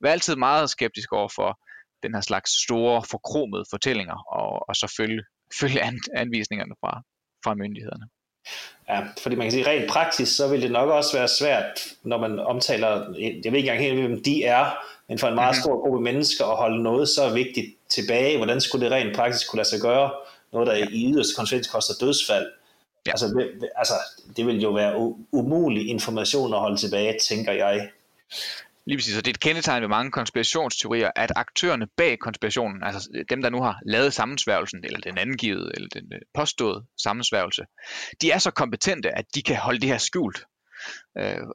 Vær altid meget skeptisk over for den her slags store, forkromede fortællinger, og, og så følge, følge an, anvisningerne fra, fra myndighederne. Ja, fordi man kan sige, rent praktisk, så vil det nok også være svært, når man omtaler, jeg ved ikke engang helt, hvem de er, men for en meget stor gruppe mennesker at holde noget så vigtigt tilbage, hvordan skulle det rent praktisk kunne lade sig gøre, noget der i yderste konsekvens koster dødsfald. Ja. Altså, det, altså, det vil jo være umulig information at holde tilbage, tænker jeg. Lige præcis, så det er et kendetegn ved mange konspirationsteorier, at aktørerne bag konspirationen, altså dem, der nu har lavet sammensværgelsen, eller den angivede, eller den påståede sammensværgelse, de er så kompetente, at de kan holde det her skjult.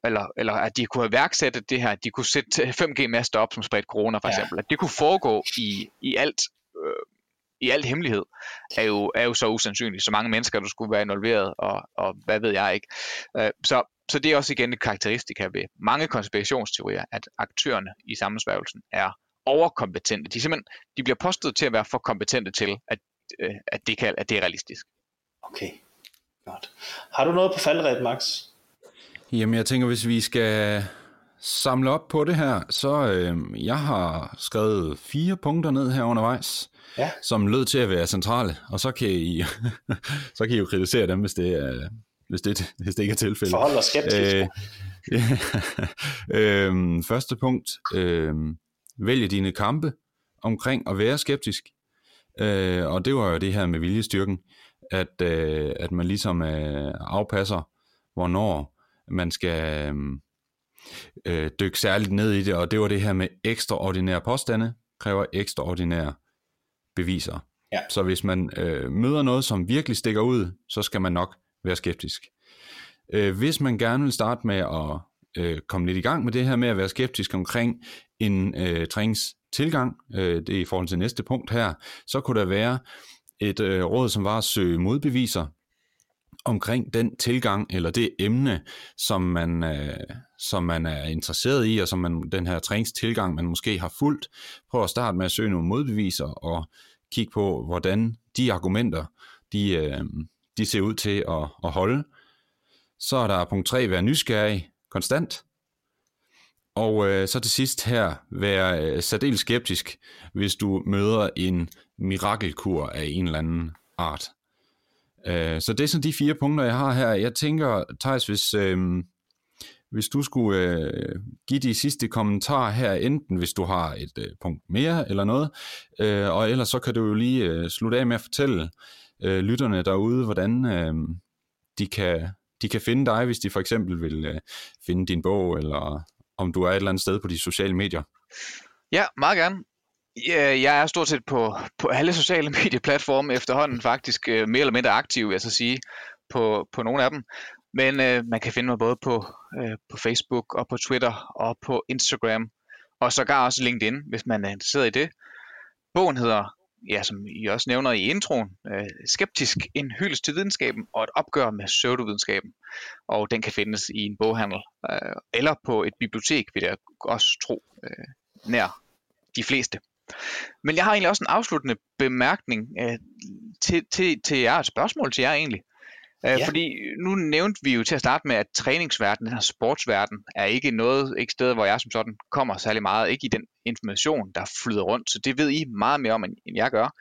Eller, eller at de kunne have værksættet det her, de kunne sætte fem G-master op, som spredte corona for eksempel, ja. At det kunne foregå i, i alt øh, i al hemmelighed, er jo, er jo så usandsynligt. Så mange mennesker, der skulle være involveret, og, og hvad ved jeg ikke. Øh, så Så det er også igen et karakteristik her ved mange konspirationsteorier, at aktørerne i sammensværgelsen er overkompetente. De, simpelthen, de bliver påstået til at være for kompetente til, at, at, det, kan, at det er realistisk. Okay, godt. Har du noget på faldrebet, Max? Jamen jeg tænker, hvis vi skal samle op på det her, så øh, jeg har skrevet fire punkter ned her undervejs, ja. Som lød til at være centrale, og så kan I, så kan I jo kritisere dem, hvis det er... Hvis det, hvis det ikke er tilfældet. Forhold dig skeptisk. Øh, ja. øhm, første punkt. Øhm, vælg dine kampe omkring at være skeptisk. Øh, og det var jo det her med viljestyrken, at, øh, at man ligesom øh, afpasser, hvornår man skal øh, dykke særligt ned i det. Og det var det her med ekstraordinære påstande, kræver ekstraordinære beviser. Ja. Så hvis man øh, møder noget, som virkelig stikker ud, så skal man nok være skeptisk. Hvis man gerne vil starte med at øh, komme lidt i gang med det her med at være skeptisk omkring en øh, træningstilgang, øh, det er i forhold til næste punkt her, så kunne der være et øh, råd, som var at søge modbeviser omkring den tilgang eller det emne, som man, øh, som man er interesseret i, og som man, den her træningstilgang, man måske har fulgt. Prøv at starte med at søge nogle modbeviser og kigge på, hvordan de argumenter, de øh, de ser ud til at, at holde. Så er der punkt tre, være nysgerrig konstant. Og øh, så til sidst her, være øh, særdeles skeptisk, hvis du møder en mirakelkur af en eller anden art. Øh, så det er sådan de fire punkter, jeg har her. Jeg tænker, Teis, hvis, øh, hvis du skulle øh, give de sidste kommentarer her, enten hvis du har et øh, punkt mere eller noget, øh, og ellers så kan du jo lige øh, slutte af med at fortælle, Øh, lytterne derude, hvordan øh, de, kan, de kan finde dig, hvis de for eksempel vil øh, finde din bog, eller om du er et eller andet sted på de sociale medier. Ja, meget gerne. Jeg er stort set på, på alle sociale medieplatforme efterhånden, faktisk øh, mere eller mindre aktiv, jeg så sige, på, på nogle af dem. Men øh, man kan finde mig både på, øh, på Facebook, og på Twitter, og på Instagram, og sågar også LinkedIn, hvis man er interesseret i det. Bogen hedder, ja, som I også nævner i introen, øh, Skeptisk, en hyldest til videnskaben og et opgør med pseudovidenskaben. Og den kan findes i en boghandel, øh, eller på et bibliotek, vil jeg også tro, øh, nær de fleste. Men jeg har egentlig også en afsluttende bemærkning øh, til, til, til jer, et spørgsmål til jer egentlig. Øh, ja. Fordi nu nævnte vi jo til at starte med, at træningsverdenen, den her sportsverden, er ikke noget, ikke sted, hvor jeg som sådan kommer særlig meget, ikke i den information, der flyder rundt, så det ved I meget mere om, end jeg gør.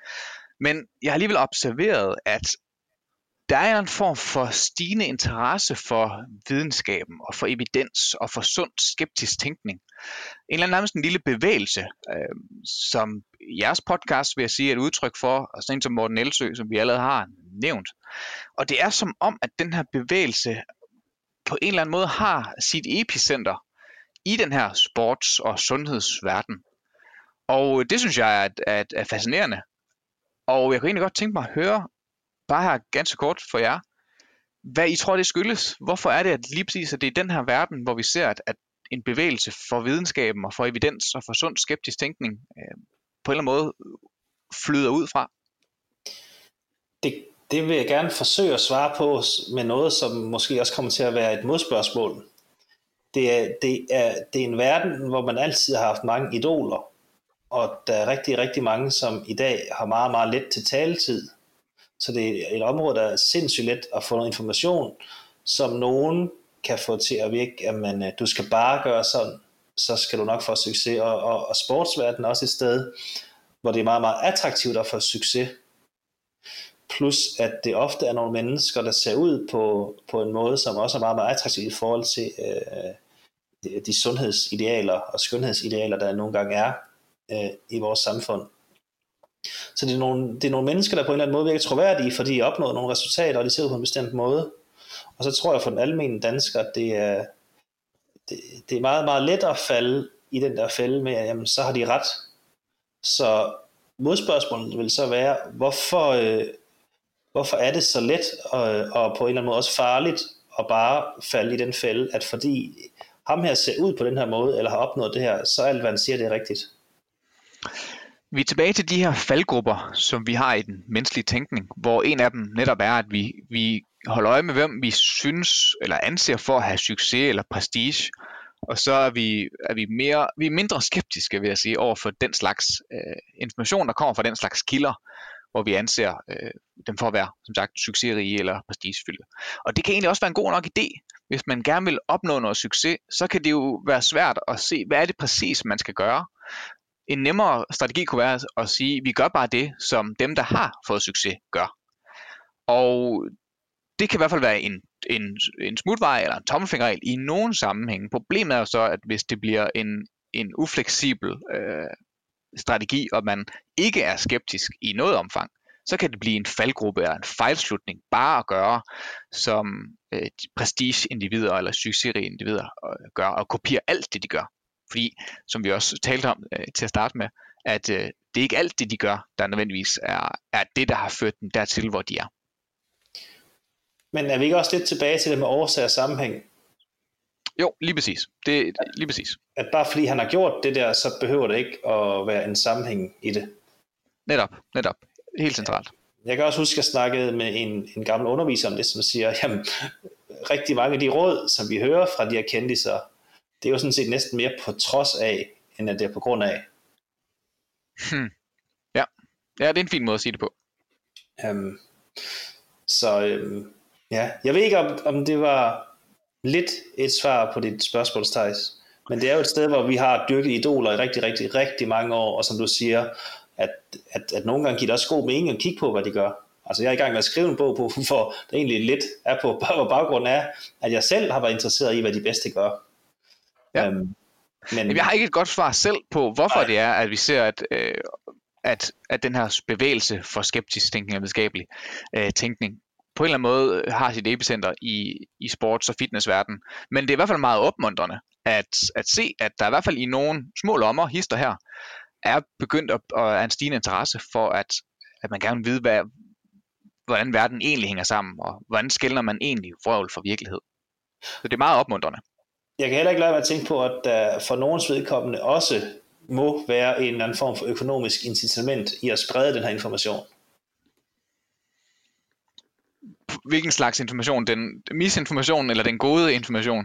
Men jeg har alligevel observeret, at der er en form for stigende interesse for videnskaben, og for evidens, og for sund skeptisk tænkning. En eller anden nærmest en lille bevægelse, øh, som jeres podcast, vil jeg sige, er et udtryk for, og sådan en som Morten Elsøe, som vi allerede har nævnt. Og det er som om, at den her bevægelse på en eller anden måde har sit epicenter i den her sports- og sundhedsverden. Og det synes jeg er, er, er fascinerende. Og jeg kunne egentlig godt tænke mig at høre, bare her ganske kort for jer, hvad I tror, det skyldes. Hvorfor er det, at lige præcis at det er den her verden, hvor vi ser, at, at en bevægelse for videnskaben og for evidens og for sund skeptisk tænkning øh, på en eller anden måde flyder ud fra? Det, det vil jeg gerne forsøge at svare på med noget, som måske også kommer til at være et modspørgsmål. Det er, det, er, det er en verden, hvor man altid har haft mange idoler, og der er rigtig, rigtig mange, som i dag har meget, meget let til taletid. Så det er et område, der er sindssygt let at få noget information, som nogen kan få til at virke, at man, du skal bare gøre sådan, så skal du nok få succes. Og, og, og sportsverdenen er også et sted, hvor det er meget, meget attraktivt at få succes. Plus at det ofte er nogle mennesker, der ser ud på, på en måde, som også er meget, meget attraktivt i forhold til øh, de sundhedsidealer og skønhedsidealer, der nogle gange er øh, i vores samfund. Så det er, nogle, det er nogle mennesker, der på en eller anden måde virker troværdige, fordi de har opnået nogle resultater, og de ser ud på en bestemt måde. Og så tror jeg for den almindelige dansker, at det er, det, det er meget, meget let at falde i den der fælde med, at jamen, så har de ret. Så modspørgsmålet vil så være, hvorfor, øh, hvorfor er det så let og, og på en eller anden måde også farligt at bare falde i den fælde, at fordi ham her ser ud på den her måde, eller har opnået det her, så alt hvad han siger, det er rigtigt. Vi er tilbage til de her faldgrupper, som vi har i den menneskelige tænkning, hvor en af dem netop er, at vi, vi holder øje med, hvem vi synes eller anser for at have succes eller prestige, og så er vi, er vi, mere, vi er mindre skeptiske, vil jeg sige, over for den slags øh, information, der kommer fra den slags kilder, hvor vi anser øh, dem for at være, som sagt, succesrige eller prestigefyldte. Og det kan egentlig også være en god nok idé. Hvis man gerne vil opnå noget succes, så kan det jo være svært at se, hvad er det præcis, man skal gøre. En nemmere strategi kunne være at sige, at vi gør bare det, som dem, der har fået succes, gør. Og det kan i hvert fald være en, en, en smutvej eller en tommelfingerregel i nogen sammenhæng. Problemet er jo så, at hvis det bliver en, en ufleksibel øh, strategi, og man ikke er skeptisk i noget omfang, så kan det blive en faldgruppe eller en fejlslutning bare at gøre, som øh, prestige-individer eller succesrige individer øh, gør, og kopiere alt det, de gør. Fordi, som vi også talte om øh, til at starte med, at øh, det er ikke alt det, de gør, der nødvendigvis er, er det, der har ført dem dertil, hvor de er. Men er vi ikke også lidt tilbage til det med årsag og sammenhæng? Jo, lige præcis. Det, lige præcis. At bare fordi han har gjort det der, så behøver det ikke at være en sammenhæng i det. Netop, netop. Helt centralt. Jeg kan også huske, at jeg snakkede med en, en gammel underviser om det, som siger, jamen, rigtig mange af de råd, som vi hører fra de her kendiser, det er jo sådan set næsten mere på trods af, end at det er på grund af. Hmm. Ja. Ja, det er en fin måde at sige det på. Um, så um, ja, jeg ved ikke, om, om det var lidt et svar på dit spørgsmål, Teis, men det er jo et sted, hvor vi har dyrket idoler i rigtig, rigtig, rigtig mange år, og som du siger, At, at, at nogle gange giver det også god mening at kigge på, hvad de gør. Altså jeg er i gang med at skrive en bog på, hvor det egentlig lidt er på, hvor baggrunden er, at jeg selv har været interesseret i, hvad de bedste gør. Ja. Øhm, men... Jeg har ikke et godt svar selv på, hvorfor Ej. det er, at vi ser, at, øh, at, at den her bevægelse for skeptisk tænkning og videnskabelig øh, tænkning, på en eller anden måde har sit epicenter i, i sports- og fitnessverdenen. Men det er i hvert fald meget opmuntrende at, at se, at der i hvert fald i nogle små lommer, hister her, er begyndt at, at have en stigende interesse for, at, at man gerne vil vide, hvad, hvordan verden egentlig hænger sammen, og hvordan skelner man egentlig vrøvl fra virkelighed. Så det er meget opmuntrende. Jeg kan heller ikke lade være at tænke på, at der for nogens vedkommende også må være en eller anden form for økonomisk incitament i at sprede den her information. Hvilken slags information? Den misinformation eller den gode information?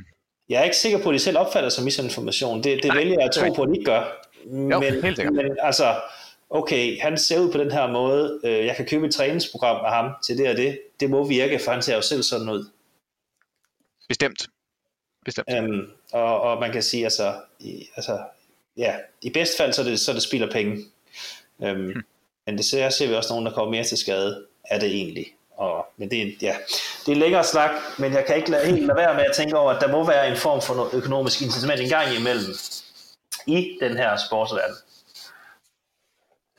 Jeg er ikke sikker på, at de selv opfatter som misinformation. Det, det vælger jeg at tro på, at de ikke gør. Men, jo, men altså, okay, han ser ud på den her måde, øh, jeg kan købe et træningsprogram af ham til det og det, det må virke, for han ser jo selv sådan ud. Bestemt. Bestemt. Øhm, og, og man kan sige, altså, i, altså ja, i bedste fald, så er det, så det spilder penge. Øhm, hmm. Men det ser, ser vi også nogen, der kommer mere til skade, er det egentlig. Og, men det er, ja, det er en længere snak, men jeg kan ikke lade, helt lade være med at tænke over, at der må være en form for noget økonomisk incitament en gang imellem i den her sportsverden,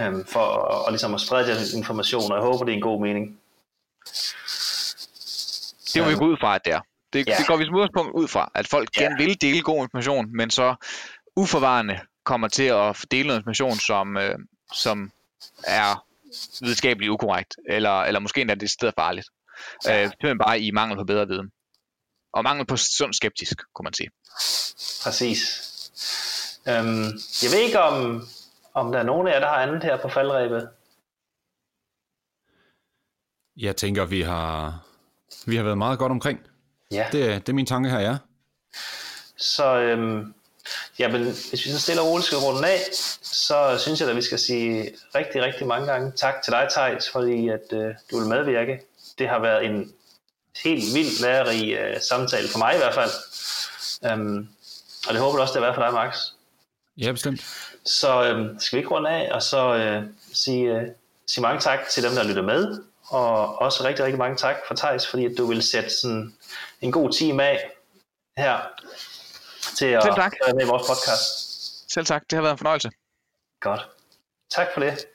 øhm, for at, og ligesom at sprede den information, og jeg håber, det er en god mening. Det må vi gå ud fra, at det er. Det, ja. det går vi som udgangspunkt ud fra, at folk gerne ja. vil dele god information, men så uforvarende kommer til at dele noget information, som, øh, som er videnskabeligt ukorrekt, eller, eller måske endda det stedet farligt. Ja. Øh, simpelthen bare i mangel på bedre viden. Og mangel på sund skeptisk, kunne man sige. Præcis. Øhm, jeg ved ikke, om, om der er nogen af jer, der har andet her på faldrebet. Jeg tænker, vi har, vi har været meget godt omkring. Ja. Det, det er min tanke her, ja. Så øhm, jamen, hvis vi så stille og roligt skal runde af, så synes jeg, at vi skal sige rigtig, rigtig mange gange tak til dig, Teis, fordi at, øh, du vil medvirke. Det har været en helt vildt lærerig øh, samtale, for mig i hvert fald. Øhm, Og det håber jeg også, det er for dig, Max. Ja, bestemt. Så øh, skal vi ikke runde af, og så øh, sige, øh, sige mange tak til dem, der lytter med. Og også rigtig, rigtig mange tak for Teis, fordi at du ville sætte sådan en god time af her til at være med i vores podcast. Selv tak, det har været en fornøjelse. Godt. Tak for det.